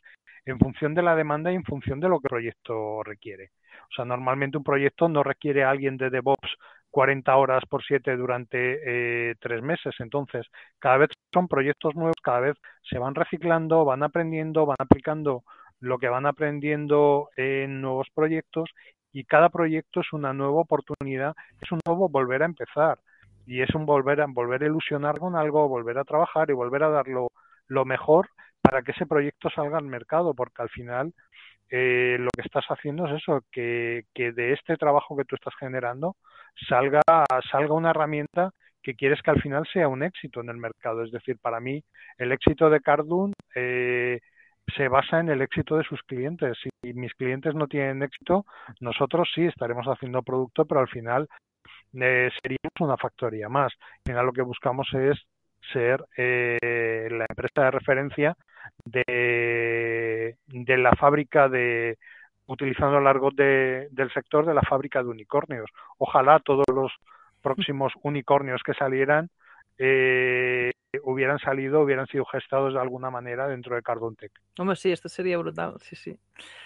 en función de la demanda y en función de lo que el proyecto requiere. O sea, normalmente un proyecto no requiere a alguien de DevOps cuarenta horas por siete durante eh, tres meses. Entonces, cada vez son proyectos nuevos, cada vez se van reciclando, van aprendiendo, van aplicando lo que van aprendiendo en nuevos proyectos y cada proyecto es una nueva oportunidad, es un nuevo volver a empezar y es un volver a volver a ilusionar con algo, volver a trabajar y volver a darlo lo mejor para que ese proyecto salga al mercado, porque al final eh, lo que estás haciendo es eso, que, que de este trabajo que tú estás generando salga salga una herramienta que quieres que al final sea un éxito en el mercado. Es decir, para mí el éxito de Cardum eh, se basa en el éxito de sus clientes. Si mis clientes no tienen éxito, nosotros sí estaremos haciendo producto, pero al final eh, seríamos una factoría más. Al final lo que buscamos es ser eh, la empresa de referencia de, de la fábrica de, utilizando el argot de, del sector, de la fábrica de unicornios. Ojalá todos los próximos unicornios que salieran eh, hubieran salido, hubieran sido gestados de alguna manera dentro de CardumTech. Hombre, sí, esto sería brutal, sí, sí.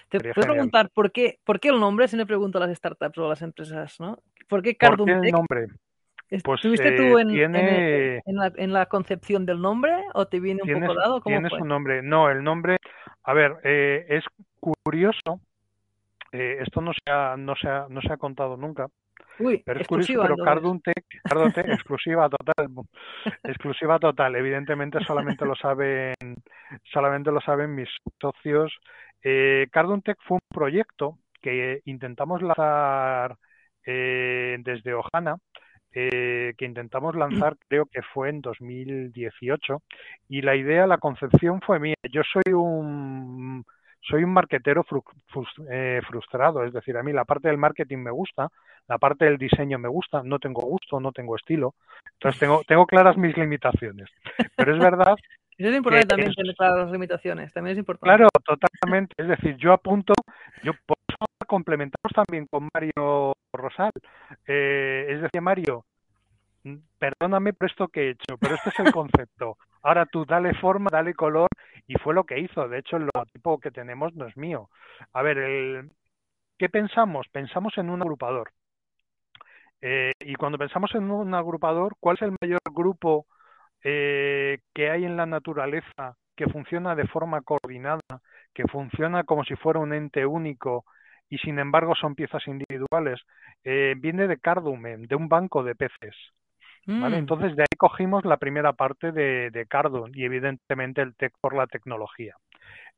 Te sería puedo genial. Preguntar, ¿por qué, ¿por qué el nombre? Si me pregunto a las startups o a las empresas, ¿no? ¿Por qué CardumTech? ¿Por qué el nombre? Pues, ¿Estuviste eh, tú en, tiene, en, en, la, en la concepción del nombre o te viene un tienes, poco dado? ¿Cómo tienes fue? Un nombre. No, el nombre, a ver, eh, es curioso, eh, esto no se, ha, no, se ha, no se ha contado nunca. Uy, pero es curioso, pero CardumTech, CardumTech exclusiva total, exclusiva total. Evidentemente solamente lo saben, solamente lo saben mis socios. Eh, CardumTech fue un proyecto que intentamos lanzar eh, desde Ohana, eh, que intentamos lanzar creo que fue en dos mil dieciocho y la idea, la concepción fue mía. Yo soy un Soy un marketero frustrado, es decir, a mí la parte del marketing me gusta, la parte del diseño me gusta, no tengo gusto, no tengo estilo, entonces tengo tengo claras mis limitaciones, pero es verdad. Eso es importante también, es, tener claras las limitaciones, también es importante. Claro, totalmente, es decir, yo apunto, yo por eso complementamos también con Mario Rosal, eh, es decir, Mario, perdóname por esto que he hecho, pero este es el concepto. Ahora tú dale forma, dale color, y fue lo que hizo. De hecho, el logotipo que tenemos no es mío. A ver, el... ¿qué pensamos? Pensamos en un agrupador. Eh, y cuando pensamos en un agrupador, ¿cuál es el mayor grupo eh, que hay en la naturaleza que funciona de forma coordinada, que funciona como si fuera un ente único y sin embargo son piezas individuales? Eh, viene de Cardumen, de un banco de peces. ¿Vale? Entonces, de ahí cogimos la primera parte de, de Cardum y, evidentemente, el tech por la tecnología.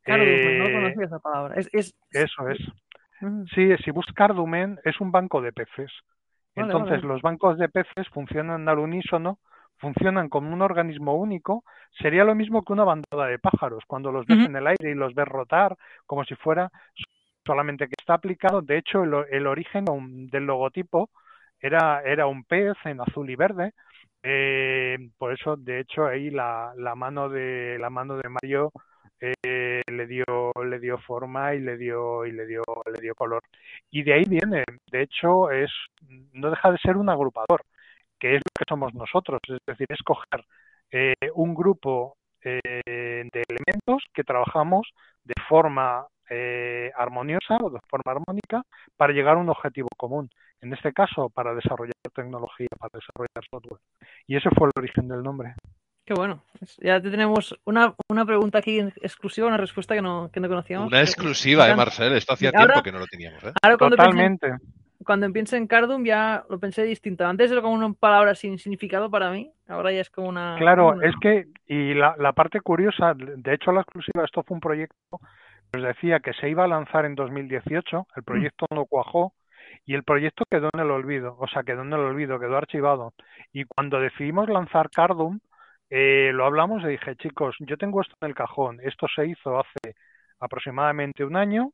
Cardum, eh, no conocía esa palabra. Es, es... Eso es. Mm. Sí, si buscas Cardumen, es un banco de peces. Vale, Entonces, vale. Los bancos de peces funcionan al unísono, funcionan como un organismo único. Sería lo mismo que una bandada de pájaros. Cuando los ves mm-hmm. en el aire y los ves rotar, como si fuera solamente que está aplicado. De hecho, el, el origen del logotipo Era, era un pez en azul y verde, eh, por eso, de hecho, ahí la, la mano de la mano de Mario eh, le dio le dio forma y le dio y le dio le dio color. Y de ahí viene, de hecho, es no deja de ser un agrupador, que es lo que somos nosotros, es decir, es coger eh, un grupo eh, de elementos que trabajamos de forma Eh, armoniosa o de forma armónica para llegar a un objetivo común, en este caso para desarrollar tecnología, para desarrollar software, y ese fue el origen del nombre. Qué bueno, ya tenemos una, una pregunta aquí exclusiva, una respuesta que no, que no conocíamos. Una exclusiva, eh, Marcel, esto hacía ahora, tiempo que no lo teníamos, ¿eh? Ahora, cuando totalmente pensé, cuando pienso en Cardum ya lo pensé distinto, antes era como una palabra sin significado para mí, ahora ya es como una... Claro, una... es que, y la, la parte curiosa, de hecho la exclusiva, esto fue un proyecto. Os decía que se iba a lanzar en dos mil dieciocho, el proyecto no cuajó y el proyecto quedó en el olvido, o sea, quedó en el olvido, quedó archivado. Y cuando decidimos lanzar Cardum, eh, lo hablamos y dije, chicos, yo tengo esto en el cajón, esto se hizo hace aproximadamente un año,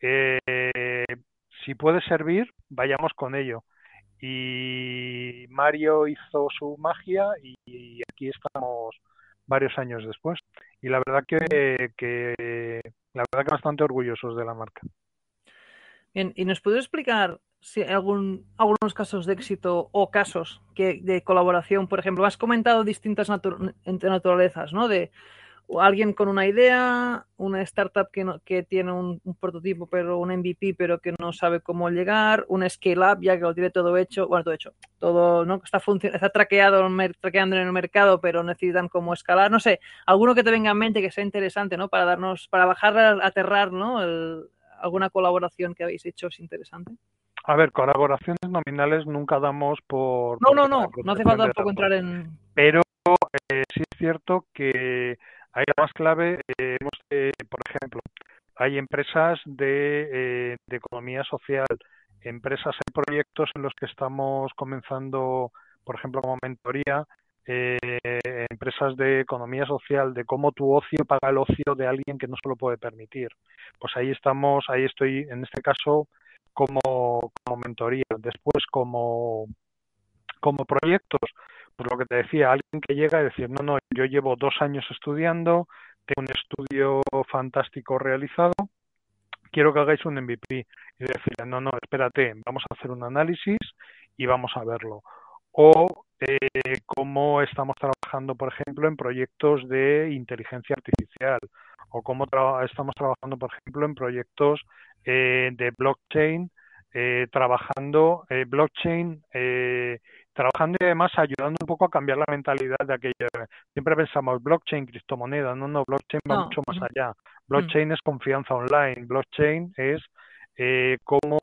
eh, si puede servir, vayamos con ello. Y Mario hizo su magia y aquí estamos varios años después. Y la verdad que, que la verdad que bastante orgullosos de la marca. Bien, ¿y nos puedes explicar si algún algunos casos de éxito o casos que de colaboración? Por ejemplo, has comentado distintas natu- entre naturalezas, ¿no? De alguien con una idea, una startup que, no, que tiene un, un prototipo, pero un M V P, pero que no sabe cómo llegar, un scale-up ya que lo tiene todo hecho, bueno, todo hecho, todo, ¿no? Está, funcion- está traqueado, traqueando en el mercado, pero necesitan cómo escalar, no sé, alguno que te venga en mente que sea interesante, ¿no? Para darnos, para bajar, aterrar, ¿no? El, alguna colaboración que habéis hecho es interesante? A ver, colaboraciones nominales nunca damos por... No, no, no, no hace falta tampoco entrar en... Pero eh, sí es cierto que hay la más clave, eh, hemos, eh, por ejemplo, hay empresas de, eh, de economía social, empresas en proyectos en los que estamos comenzando, por ejemplo, como mentoría, eh, empresas de economía social, de cómo tu ocio paga el ocio de alguien que no se lo puede permitir. Pues ahí estamos, ahí estoy, en este caso... Como, como mentoría, después como, como proyectos, pues lo que te decía, alguien que llega y decir, no, no, yo llevo dos años estudiando, tengo un estudio fantástico realizado, quiero que hagáis un M V P, y decirle, no, no, espérate, vamos a hacer un análisis y vamos a verlo. O eh, cómo estamos trabajando, por ejemplo, en proyectos de inteligencia artificial, o cómo tra- estamos trabajando, por ejemplo, en proyectos Eh, de blockchain, eh, trabajando eh, blockchain, eh, trabajando y además ayudando un poco a cambiar la mentalidad de aquella. Siempre pensamos blockchain, criptomoneda, no, no, blockchain va no. mucho más allá. Blockchain mm. es confianza online, blockchain es eh, cómo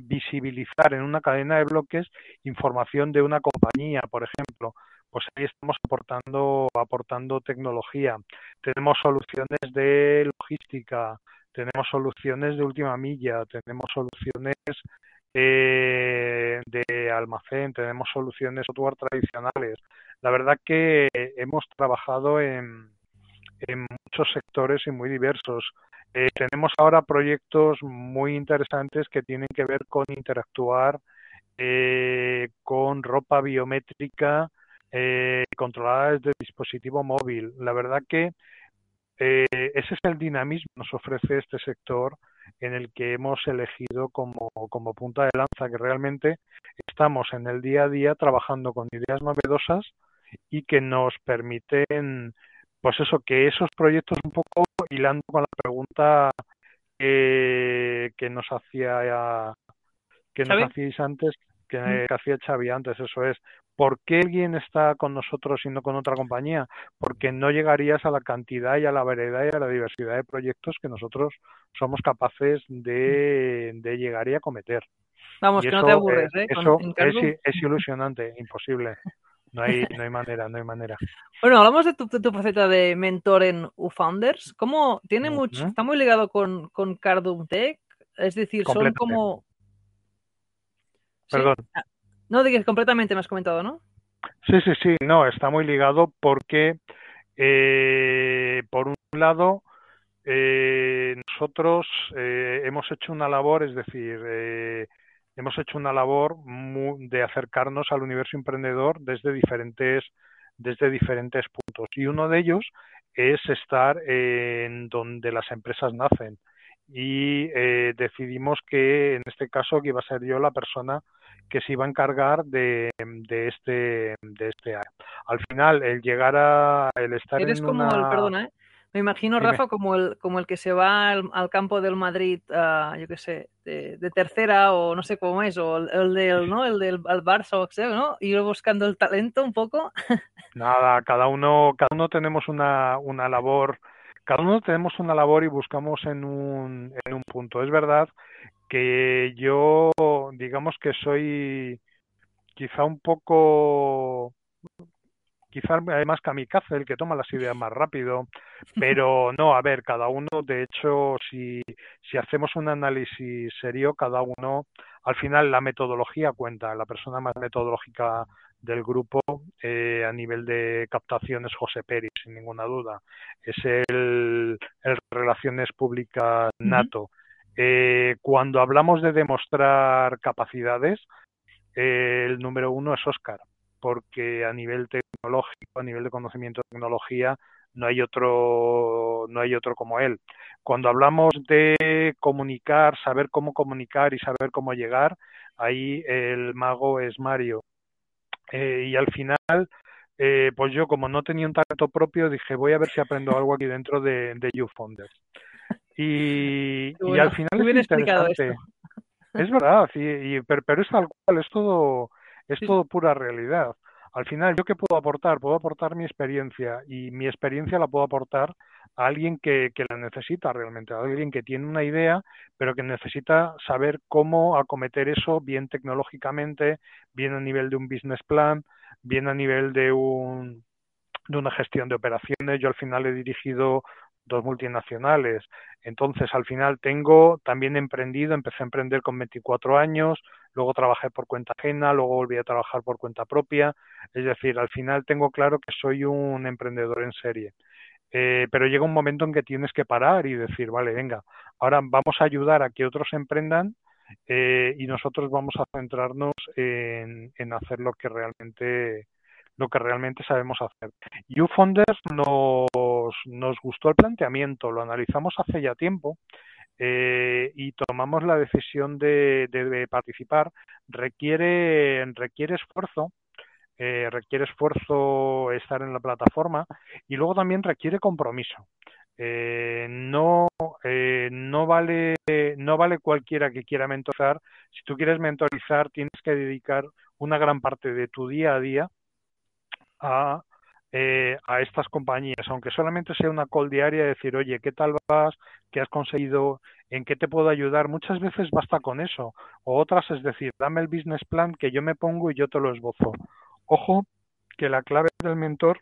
visibilizar en una cadena de bloques información de una compañía, por ejemplo. Pues ahí estamos aportando, aportando tecnología. Tenemos soluciones de logística, tenemos soluciones de última milla, tenemos soluciones eh, de almacén, tenemos soluciones software tradicionales. La verdad que hemos trabajado en, en muchos sectores y muy diversos. Eh, tenemos ahora proyectos muy interesantes que tienen que ver con interactuar eh, con ropa biométrica eh, controlada desde dispositivo móvil. La verdad que Eh, ese es el dinamismo que nos ofrece este sector en el que hemos elegido como, como punta de lanza, que realmente estamos en el día a día trabajando con ideas novedosas y que nos permiten, pues eso, que esos proyectos un poco hilando con la pregunta eh, que nos hacía que nos hacíais antes, que, mm. que hacía Xavi antes, eso es. ¿Por qué alguien está con nosotros y no con otra compañía? Porque no llegarías a la cantidad y a la variedad y a la diversidad de proyectos que nosotros somos capaces de, de llegar y acometer. Vamos, y que eso, no te aburres, ¿eh? Eso es, es ilusionante, imposible. No hay, no hay manera, no hay manera. Bueno, hablamos de tu, de tu faceta de mentor en uFounders. ¿Cómo tiene mucho, uh-huh. está muy ligado con, con CardumTech? Es decir, son como... Perdón. Sí. No, digas completamente, me has comentado, ¿no? Sí, sí, sí, no, está muy ligado porque, eh, por un lado, eh, nosotros eh, hemos hecho una labor, es decir, eh, hemos hecho una labor muy, de acercarnos al universo emprendedor desde diferentes, desde diferentes puntos. Y uno de ellos es estar eh, en donde las empresas nacen. Y eh, decidimos que, en este caso, que iba a ser yo la persona que se iba a encargar de, de este de este área. Al final, el llegar a el estar Eres en como una... el, perdona, ¿eh? Me imagino, Dime. Rafa, como el como el que se va al, al campo del Madrid, uh, yo qué sé, de, de tercera o no sé cómo es, o el, el del no el del al Barça o sea, ¿no? Y ir buscando el talento un poco. Nada, cada uno cada uno tenemos una una labor, cada uno tenemos una labor y buscamos en un en un punto. Es verdad que yo, digamos que soy quizá un poco, quizá más kamikaze, el que toma las ideas más rápido, pero no, a ver, cada uno, de hecho, si, si hacemos un análisis serio, cada uno, al final la metodología cuenta, la persona más metodológica del grupo eh, a nivel de captación es José Pérez, sin ninguna duda, es el, el Relaciones Públicas nato. Uh-huh. Eh, cuando hablamos de demostrar capacidades, eh, el número uno es Óscar, porque a nivel tecnológico, a nivel de conocimiento de tecnología, no hay otro, no hay otro como él. Cuando hablamos de comunicar, saber cómo comunicar y saber cómo llegar, ahí el mago es Mario. Eh, y al final, eh, pues yo como no tenía un talento propio, dije voy a ver si aprendo algo aquí dentro de, de uFounders. Y, bueno, y al final es interesante. Es verdad, y, y, pero, pero es tal cual, es todo, es sí. todo pura realidad. Al final, ¿yo qué puedo aportar? Puedo aportar mi experiencia, y mi experiencia la puedo aportar a alguien que, que la necesita realmente, a alguien que tiene una idea, pero que necesita saber cómo acometer eso bien tecnológicamente, bien a nivel de un business plan, bien a nivel de, un, de una gestión de operaciones. Yo al final he dirigido dos multinacionales, entonces al final tengo también emprendido, empecé a emprender con veinticuatro años, luego trabajé por cuenta ajena, luego volví a trabajar por cuenta propia, es decir, al final tengo claro que soy un emprendedor en serie, eh, pero llega un momento en que tienes que parar y decir, vale, venga, ahora vamos a ayudar a que otros emprendan, eh, y nosotros vamos a centrarnos en, en hacer lo que realmente lo que realmente sabemos hacer. uFounders nos, nos gustó el planteamiento, lo analizamos hace ya tiempo, eh, y tomamos la decisión de, de, de participar. Requiere, requiere esfuerzo, eh, requiere esfuerzo estar en la plataforma y luego también requiere compromiso. Eh, no, eh, no, vale, no vale cualquiera que quiera mentorizar. Si tú quieres mentorizar, tienes que dedicar una gran parte de tu día a día A, eh, a estas compañías, aunque solamente sea una call diaria, decir, oye, ¿qué tal vas? ¿Qué has conseguido? ¿En qué te puedo ayudar? Muchas veces basta con eso, o otras es decir, dame el business plan que yo me pongo y yo te lo esbozo. Ojo, que la clave del mentor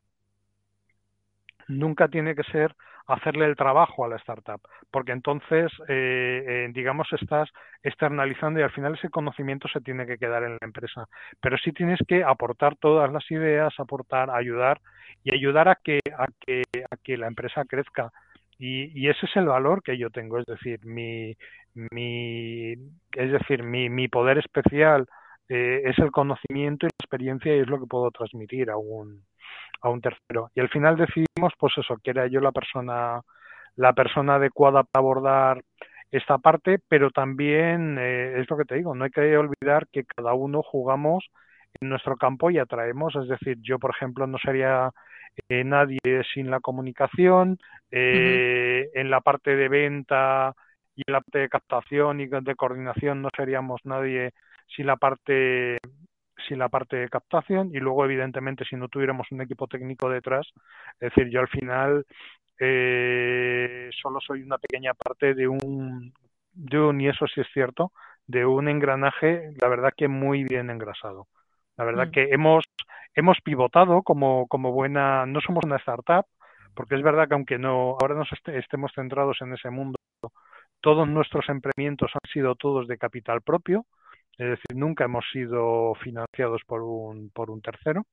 nunca tiene que ser hacerle el trabajo a la startup, porque entonces, eh, eh, digamos, estás externalizando y al final ese conocimiento se tiene que quedar en la empresa. Pero sí tienes que aportar todas las ideas, aportar, ayudar y ayudar a que, a que, a que la empresa crezca. Y, y ese es el valor que yo tengo, es decir, mi, mi, es decir, mi, mi poder especial eh, es el conocimiento y la experiencia, y es lo que puedo transmitir a un... a un tercero. Y al final decidimos, pues eso, que era yo la persona la persona adecuada para abordar esta parte, pero también eh, es lo que te digo, no hay que olvidar que cada uno jugamos en nuestro campo y atraemos, es decir, yo por ejemplo no sería eh, nadie sin la comunicación, eh, uh-huh. en la parte de venta y en la parte de captación y de coordinación no seríamos nadie sin la parte... sin la parte de captación, y luego evidentemente si no tuviéramos un equipo técnico detrás, es decir, yo al final eh, solo soy una pequeña parte de un, de un, y eso sí es cierto, de un engranaje, la verdad que muy bien engrasado. La verdad mm. que hemos hemos pivotado como, como buena, no somos una startup, porque es verdad que aunque no ahora nos est- estemos centrados en ese mundo, todos nuestros emprendimientos han sido todos de capital propio. Es decir, nunca hemos sido financiados por un, por un tercero,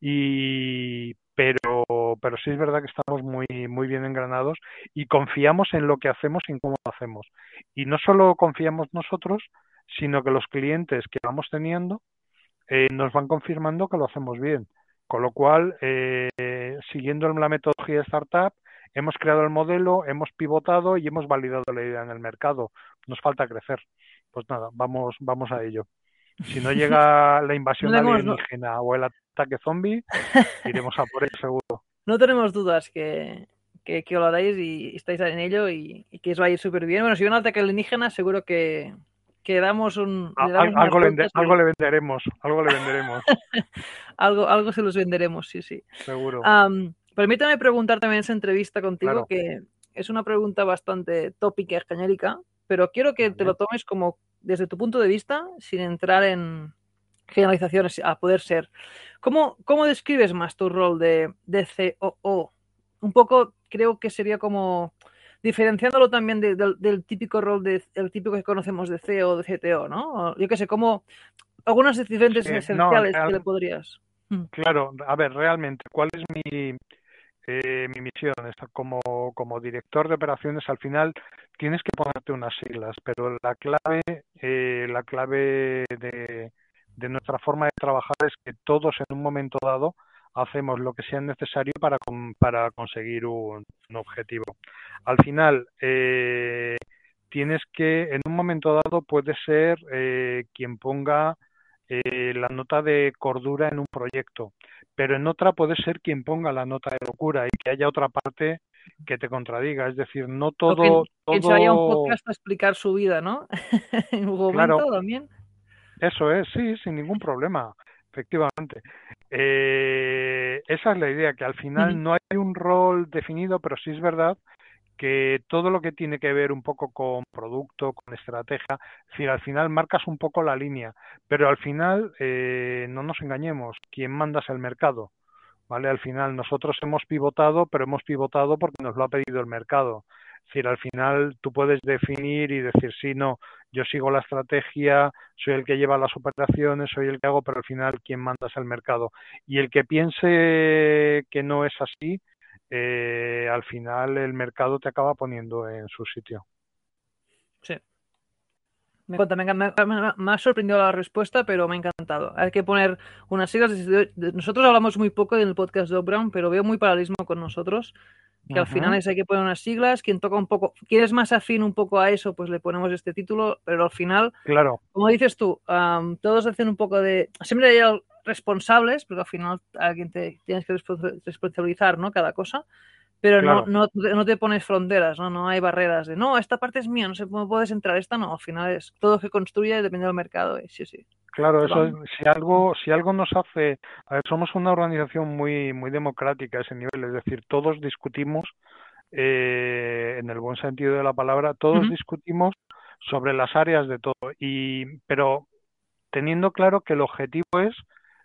y, pero, pero sí es verdad que estamos muy, muy bien engranados y confiamos en lo que hacemos y en cómo lo hacemos. Y no solo confiamos nosotros, sino que los clientes que vamos teniendo eh, nos van confirmando que lo hacemos bien. Con lo cual, eh, siguiendo la metodología de startup, hemos creado el modelo, hemos pivotado y hemos validado la idea en el mercado. Nos falta crecer. Pues nada, vamos vamos a ello. Si no llega la invasión no alienígena no. o el ataque zombie, iremos a por ello seguro. No tenemos dudas que, que, que lo haréis y estáis en ello y, y que os va a ir súper bien. Bueno, si hay un ataque alienígena, seguro que, que damos un... Le damos a, algo, le vende, algo le venderemos, algo le venderemos. algo, algo se los venderemos, sí, sí. Seguro. Um, permítame preguntar también esa entrevista contigo, claro. que es una pregunta bastante tópica, genérica, pero quiero que te lo tomes como desde tu punto de vista, sin entrar en generalizaciones a poder ser. ¿Cómo, cómo describes más tu rol de, de C O O? Un poco creo que sería como diferenciándolo también de, de, del típico rol, de, el típico que conocemos de C E O, de C T O, ¿no? Yo qué sé, como algunas diferentes sí, esenciales no, real, que le podrías... Claro, a ver, realmente, ¿cuál es mi... Eh, mi misión como, como director de operaciones? Al final tienes que ponerte unas siglas, pero la clave eh, la clave de, de nuestra forma de trabajar es que todos en un momento dado hacemos lo que sea necesario para, para conseguir un, un objetivo. Al final eh, tienes que, en un momento dado puedes ser eh, quien ponga Eh, la nota de cordura en un proyecto, pero en otra puede ser quien ponga la nota de locura y que haya otra parte que te contradiga, es decir, no todo... Que se vaya un podcast a explicar su vida, ¿no? En un momento claro, también. Eso es, sí, sin ningún problema. efectivamente. Eh, esa es la idea, que al final uh-huh. no hay un rol definido, pero sí es verdad que todo lo que tiene que ver un poco con producto, con estrategia, es decir, al final marcas un poco la línea, pero al final, eh, no nos engañemos, quien manda es el mercado, ¿vale? Al final nosotros hemos pivotado, pero hemos pivotado porque nos lo ha pedido el mercado. Es decir, al final tú puedes definir y decir, sí, no, yo sigo la estrategia, soy el que lleva las operaciones, soy el que hago, pero al final quien manda es el mercado. Y el que piense que no es así, eh, al final el mercado te acaba poniendo en su sitio. Sí. Me, me, me, me ha sorprendido la respuesta, pero me ha encantado. Hay que poner unas siglas. Nosotros hablamos muy poco en el podcast de UpGround, pero veo muy paralelismo con nosotros. Que uh-huh. al final es, hay que poner unas siglas, quien toca un poco, quien es más afín un poco a eso, pues le ponemos este título, pero al final, claro, como dices tú, um, todos hacen un poco de, siempre hay responsables, pero al final alguien te tienes que responsabilizar, ¿no? Cada cosa, pero claro, no, no, no te pones fronteras, ¿no? No hay barreras de, no, esta parte es mía, no se puedes entrar, esta no, al final es todo que construye depende del mercado, ¿eh? Sí, sí. Claro, eso es, si algo, si algo nos hace, a ver, somos una organización muy, muy democrática a ese nivel, es decir, todos discutimos, eh, en el buen sentido de la palabra, todos uh-huh. discutimos sobre las áreas de todo, y pero teniendo claro que el objetivo es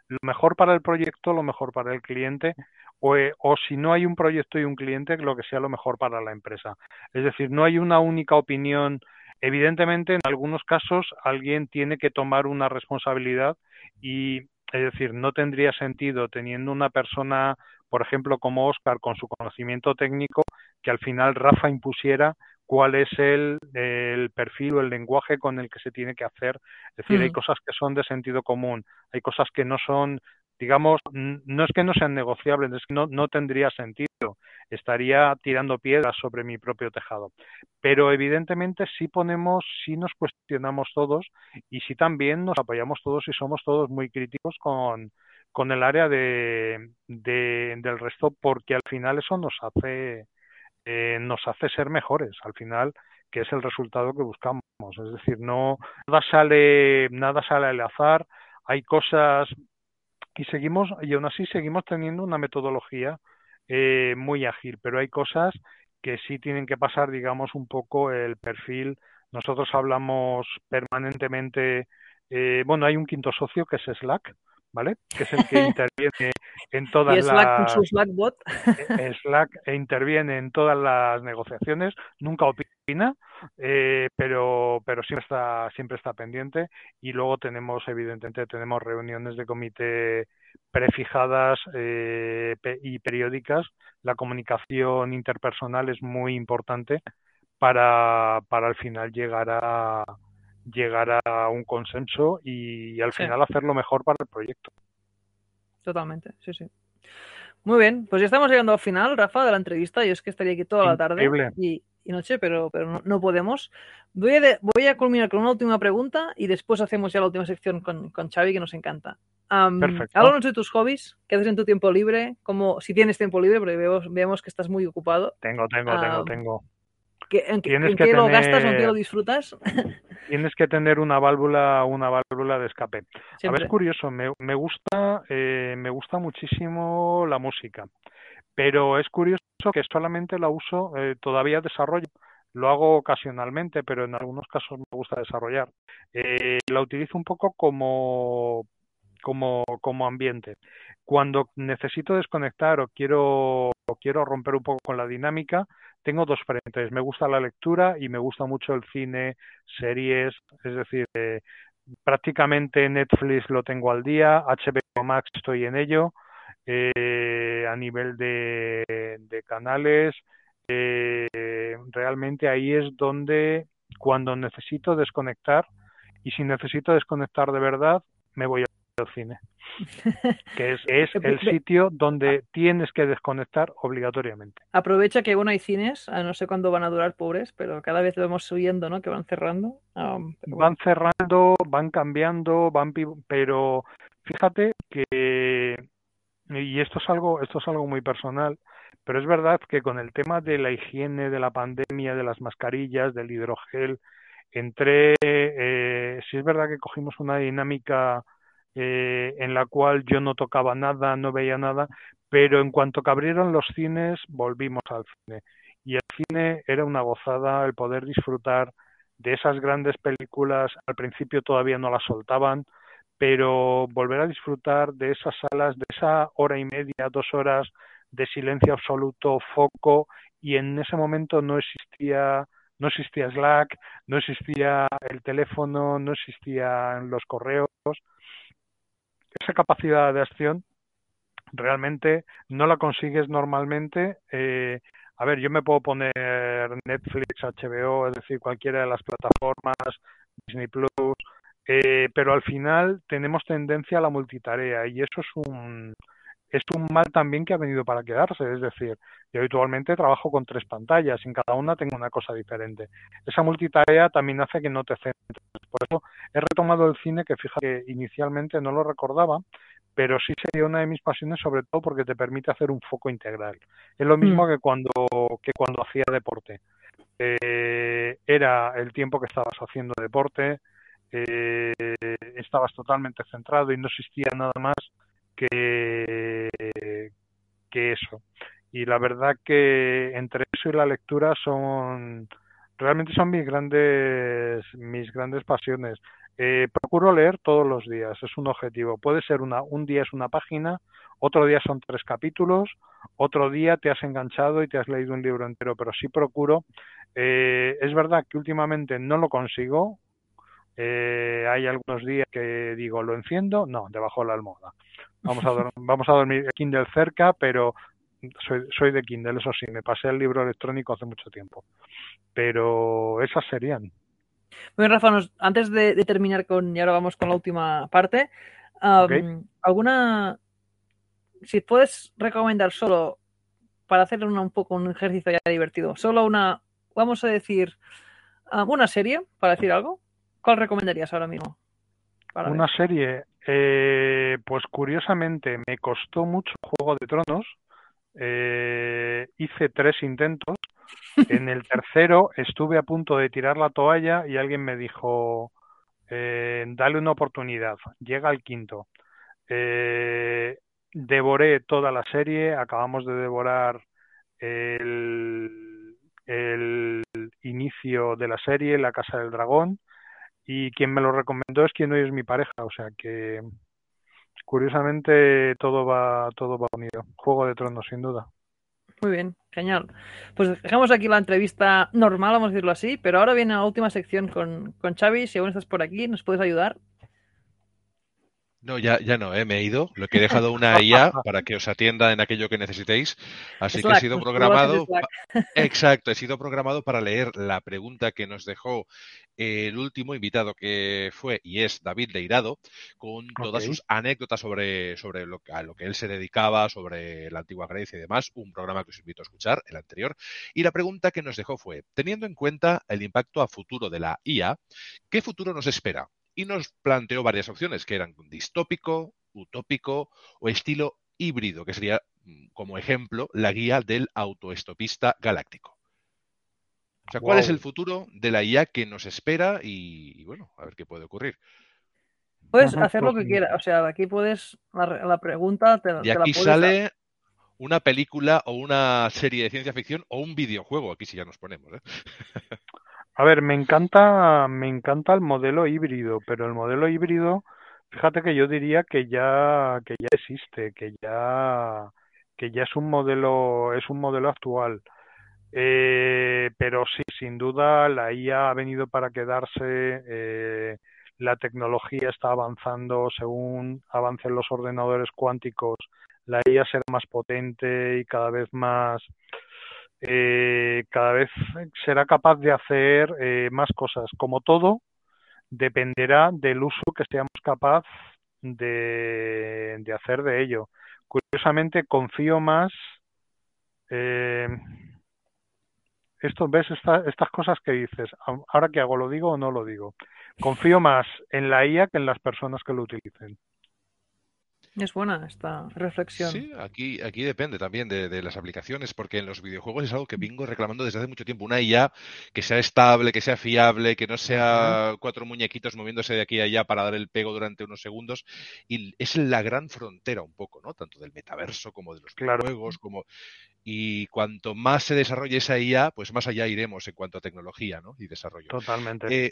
lo mejor para el proyecto, lo mejor para el cliente, o, eh, o si no hay un proyecto y un cliente, lo que sea lo mejor para la empresa. Es decir, no hay una única opinión. Evidentemente, en algunos casos, alguien tiene que tomar una responsabilidad y, es decir, no tendría sentido teniendo una persona, por ejemplo, como Óscar, con su conocimiento técnico, que al final Rafa impusiera cuál es el, el perfil o el lenguaje con el que se tiene que hacer. Es decir, uh-huh. hay cosas que son de sentido común, hay cosas que no son, digamos, no es que no sean negociables, es que no, no tendría sentido, estaría tirando piedras sobre mi propio tejado. Pero evidentemente sí ponemos, sí nos cuestionamos todos y sí también nos apoyamos todos y somos todos muy críticos con, con el área de, de, del resto, porque al final eso nos hace, eh, nos hace ser mejores, al final, que es el resultado que buscamos. Es decir, no nada sale, nada sale al azar, hay cosas... Y seguimos, y aún así seguimos teniendo una metodología eh, muy ágil, pero hay cosas que sí tienen que pasar, digamos, un poco el perfil. Nosotros hablamos permanentemente, eh, bueno, hay un quinto socio que es Slack, ¿vale? Que es el que interviene en todas las... ¿Y Slack con su Slack bot? Slack interviene en todas las negociaciones, nunca opina, eh, pero pero siempre está siempre está pendiente. Y luego tenemos, evidentemente, tenemos reuniones de comité prefijadas eh, y periódicas. La comunicación interpersonal es muy importante para, para al final llegar a... llegar a un consenso y, y al sí. final hacerlo mejor para el proyecto. Totalmente, sí, sí. Muy bien, pues ya estamos llegando al final, Rafa, de la entrevista. Yo es que estaría aquí toda Increíble. La tarde y, y noche, pero, pero no, no podemos. Voy a, de, voy a culminar con una última pregunta y después hacemos ya la última sección con, con Xavi, que nos encanta. Um, háblanos de tus hobbies, qué haces en tu tiempo libre, como, si tienes tiempo libre, porque vemos, vemos que estás muy ocupado. Tengo, tengo, um, tengo, tengo. ¿En qué, en qué lo tener, gastas o en qué lo disfrutas? Tienes que tener una válvula, una válvula de escape. Siempre. A ver, es curioso, me, me gusta, eh, me gusta muchísimo la música, pero es curioso que solamente la uso, eh, todavía desarrollo, lo hago ocasionalmente, pero en algunos casos me gusta desarrollar. Eh, la utilizo un poco como, como, como ambiente. Cuando necesito desconectar o quiero, o quiero romper un poco con la dinámica, tengo dos frentes. Me gusta la lectura y me gusta mucho el cine, series, es decir, eh, prácticamente Netflix lo tengo al día, H B O Max estoy en ello, eh, a nivel de, de canales. Eh, realmente ahí es donde, cuando necesito desconectar, y si necesito desconectar de verdad, me voy al cine, que es, es el sitio donde tienes que desconectar obligatoriamente. Aprovecha que, bueno, hay cines, no sé cuándo van a durar, pobres, pero cada vez lo vamos subiendo, ¿no? Que van cerrando. Um, bueno. Van cerrando, van cambiando, van pero fíjate que, y esto es algo, esto es algo muy personal, pero es verdad que con el tema de la higiene, de la pandemia, de las mascarillas, del hidrogel, entre, eh, sí es verdad que cogimos una dinámica eh, en la cual yo no tocaba nada, no veía nada, pero en cuanto que abrieron los cines, volvimos al cine. Y el cine era una gozada, el poder disfrutar de esas grandes películas. Al principio todavía no las soltaban, pero volver a disfrutar de esas salas, de esa hora y media, dos horas de silencio absoluto, foco, y en ese momento no existía... No existía Slack, no existía el teléfono, no existían los correos. Esa capacidad de acción realmente no la consigues normalmente. Eh, a ver, yo me puedo poner Netflix, H B O, es decir, cualquiera de las plataformas, Disney Plus, eh, pero al final tenemos tendencia a la multitarea y eso es un... es un mal también que ha venido para quedarse. Es decir, yo habitualmente trabajo con tres pantallas, en cada una tengo una cosa diferente. Esa multitarea también hace que no te centres. Por eso he retomado el cine, que fíjate que inicialmente no lo recordaba, pero sí sería una de mis pasiones, sobre todo porque te permite hacer un foco integral. Es lo mismo que cuando, que cuando hacía deporte. Eh, era el tiempo que estabas haciendo deporte, eh, estabas totalmente centrado y no existía nada más Que, que eso. Y la verdad que entre eso y la lectura son realmente son mis grandes mis grandes pasiones. Eh, procuro leer todos los días, es un objetivo. Puede ser una un día es una página, otro día son tres capítulos, otro día te has enganchado y te has leído un libro entero, pero sí procuro. Eh, es verdad que últimamente no lo consigo. Eh, hay algunos días que digo, ¿lo enciendo? No, debajo de la almohada. Vamos a, vamos a dormir Kindle cerca, pero soy, soy de Kindle, eso sí, me pasé el libro electrónico hace mucho tiempo. Pero esas serían. Muy bien, Rafa, nos, antes de, de terminar con, y ahora vamos con la última parte, um, okay. ¿alguna, si puedes recomendar solo, para hacer una, un poco un ejercicio ya divertido, solo una, vamos a decir, um, una serie, para decir algo? ¿Cuál recomendarías ahora mismo? Para una ver. serie... Eh, pues curiosamente me costó mucho Juego de Tronos, eh, hice tres intentos, en el tercero estuve a punto de tirar la toalla y alguien me dijo, eh, dale una oportunidad, llega al quinto. Eh, devoré toda la serie, acabamos de devorar el, el inicio de la serie, La Casa del Dragón. Y quien me lo recomendó es quien hoy es mi pareja, o sea que curiosamente todo va todo va unido. Juego de Tronos, sin duda. Muy bien, genial. Pues dejamos aquí la entrevista normal, vamos a decirlo así, pero ahora viene la última sección con, con Xavi. Si aún estás por aquí, ¿nos puedes ayudar? No, ya, ya no, ¿eh? Me he ido. Lo que he dejado una I A para que os atienda en aquello que necesitéis. Así Slack, que he sido programado. Exacto, he sido programado para leer la pregunta que nos dejó el último invitado que fue y es David Deirado, con todas okay. sus anécdotas sobre, sobre lo, a lo que él se dedicaba, sobre la antigua Grecia y demás, un programa que os invito a escuchar, el anterior. Y la pregunta que nos dejó fue, teniendo en cuenta el impacto a futuro de la I A, ¿qué futuro nos espera? Y nos planteó varias opciones, que eran distópico, utópico o estilo híbrido, que sería, como ejemplo, la guía del autoestopista galáctico. O sea, ¿cuál wow. es el futuro de la I A que nos espera? Y, y bueno, a ver qué puede ocurrir. Puedes hacer lo que quieras. O sea, aquí puedes, la, la pregunta te, y te aquí la puedes sale dar. Una película o una serie de ciencia ficción o un videojuego. Aquí sí ya nos ponemos, ¿eh? A ver, me encanta, me encanta el modelo híbrido, pero el modelo híbrido, fíjate que yo diría que ya, que ya existe, que ya, que ya es un modelo, es un modelo actual. Eh, pero sí, sin duda, la I A ha venido para quedarse. Eh, la tecnología está avanzando, según avancen los ordenadores cuánticos, la I A será más potente y cada vez más. Eh, cada vez será capaz de hacer eh, más cosas. Como todo, dependerá del uso que seamos capaz de, de hacer de ello. Curiosamente, confío más... Eh, esto, ¿ves? Esta, estas cosas que dices, ¿ahora qué hago? ¿Lo digo o no lo digo? Confío más en la I A que en las personas que lo utilicen. Es buena esta reflexión. Sí, aquí, aquí depende también de, de las aplicaciones, porque en los videojuegos es algo que vengo reclamando desde hace mucho tiempo. Una I A que sea estable, que sea fiable, que no sea cuatro muñequitos moviéndose de aquí a allá para dar el pego durante unos segundos. Y es la gran frontera un poco, ¿no? Tanto del metaverso como de los claro. juegos, como... Y cuanto más se desarrolle esa I A, pues más allá iremos en cuanto a tecnología, ¿no? Y desarrollo. Totalmente. Eh,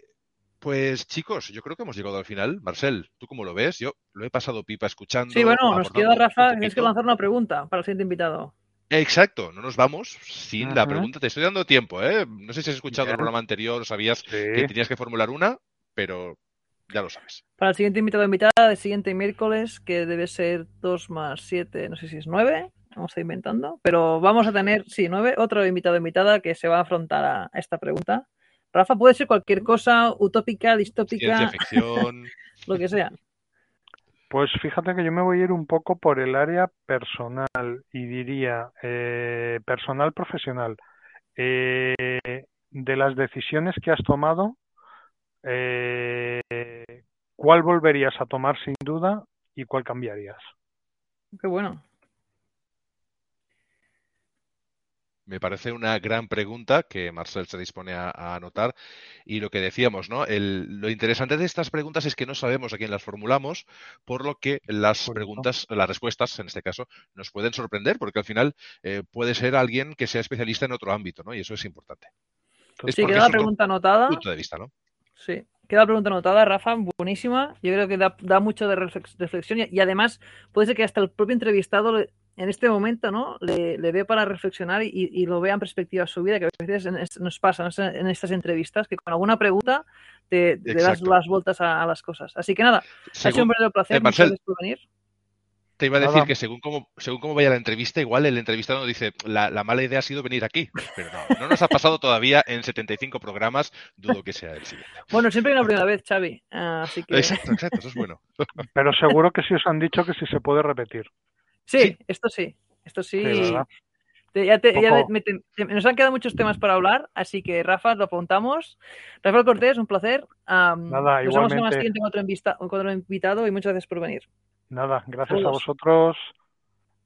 Pues chicos, yo creo que hemos llegado al final. Marcel, ¿tú cómo lo ves? Yo lo he pasado pipa escuchando. Sí, bueno, nos queda, Rafa, tienes que lanzar una pregunta para el siguiente invitado. Exacto, no nos vamos sin Ajá. la pregunta. Te estoy dando tiempo, ¿eh? No sé si has escuchado claro. el programa anterior, sabías sí. que tenías que formular una, pero ya lo sabes. Para el siguiente invitado o invitada, el siguiente miércoles, que debe ser dos más siete, no sé si es nueve, vamos a ir inventando, pero vamos a tener, sí, nueve, otro invitado o invitada que se va a afrontar a esta pregunta. Rafa, puede ser cualquier cosa, utópica, distópica, ciencia ficción, lo que sea. Pues fíjate que yo me voy a ir un poco por el área personal y diría eh, personal profesional. Eh, de las decisiones que has tomado, eh, ¿cuál volverías a tomar sin duda y cuál cambiarías? Qué bueno. Me parece una gran pregunta que Marcel se dispone a, a anotar. Y lo que decíamos, ¿no? El, lo interesante de estas preguntas es que no sabemos a quién las formulamos, por lo que las preguntas, las respuestas, en este caso, nos pueden sorprender, porque al final eh, puede ser alguien que sea especialista en otro ámbito, ¿no? Y eso es importante. Entonces, sí, queda la pregunta anotada. Punto de vista, ¿no? Sí, queda la pregunta anotada, Rafa, buenísima. Yo creo que da, da mucho de reflexión y, y además puede ser que hasta el propio entrevistado... Le, En este momento, ¿no? Le, le veo para reflexionar y, y lo vea en perspectiva a su vida, que a veces nos pasa en estas entrevistas, que con alguna pregunta te, te das las vueltas a, a las cosas. Así que nada, según, ha sido un verdadero placer. Eh, Marcel, por venir. Te iba a decir nada. que según cómo, según cómo vaya la entrevista, igual el entrevistado nos dice, la, la mala idea ha sido venir aquí. Pero no, no nos ha pasado todavía en setenta y cinco programas, dudo que sea el siguiente. Bueno, siempre una primera vez, Xavi. Así que... Exacto, exacto, eso es bueno. Pero seguro que sí os han dicho que sí se puede repetir. Sí, sí, esto sí, esto sí. sí te, ya te, ya me, te, te, nos han quedado muchos temas para hablar, así que Rafa, lo apuntamos. Rafael Cortés, un placer. Um, Nada, nos igualmente. Vemos en la siguiente con otro, invista, con otro invitado y muchas gracias por venir. Nada, gracias Adiós. a vosotros.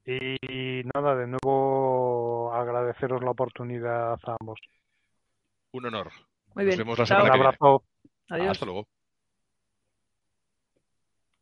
Y nada, de nuevo agradeceros la oportunidad a ambos. Un honor. Muy bien. Nos vemos la Chao. semana que viene. Un abrazo. Adiós. Hasta luego.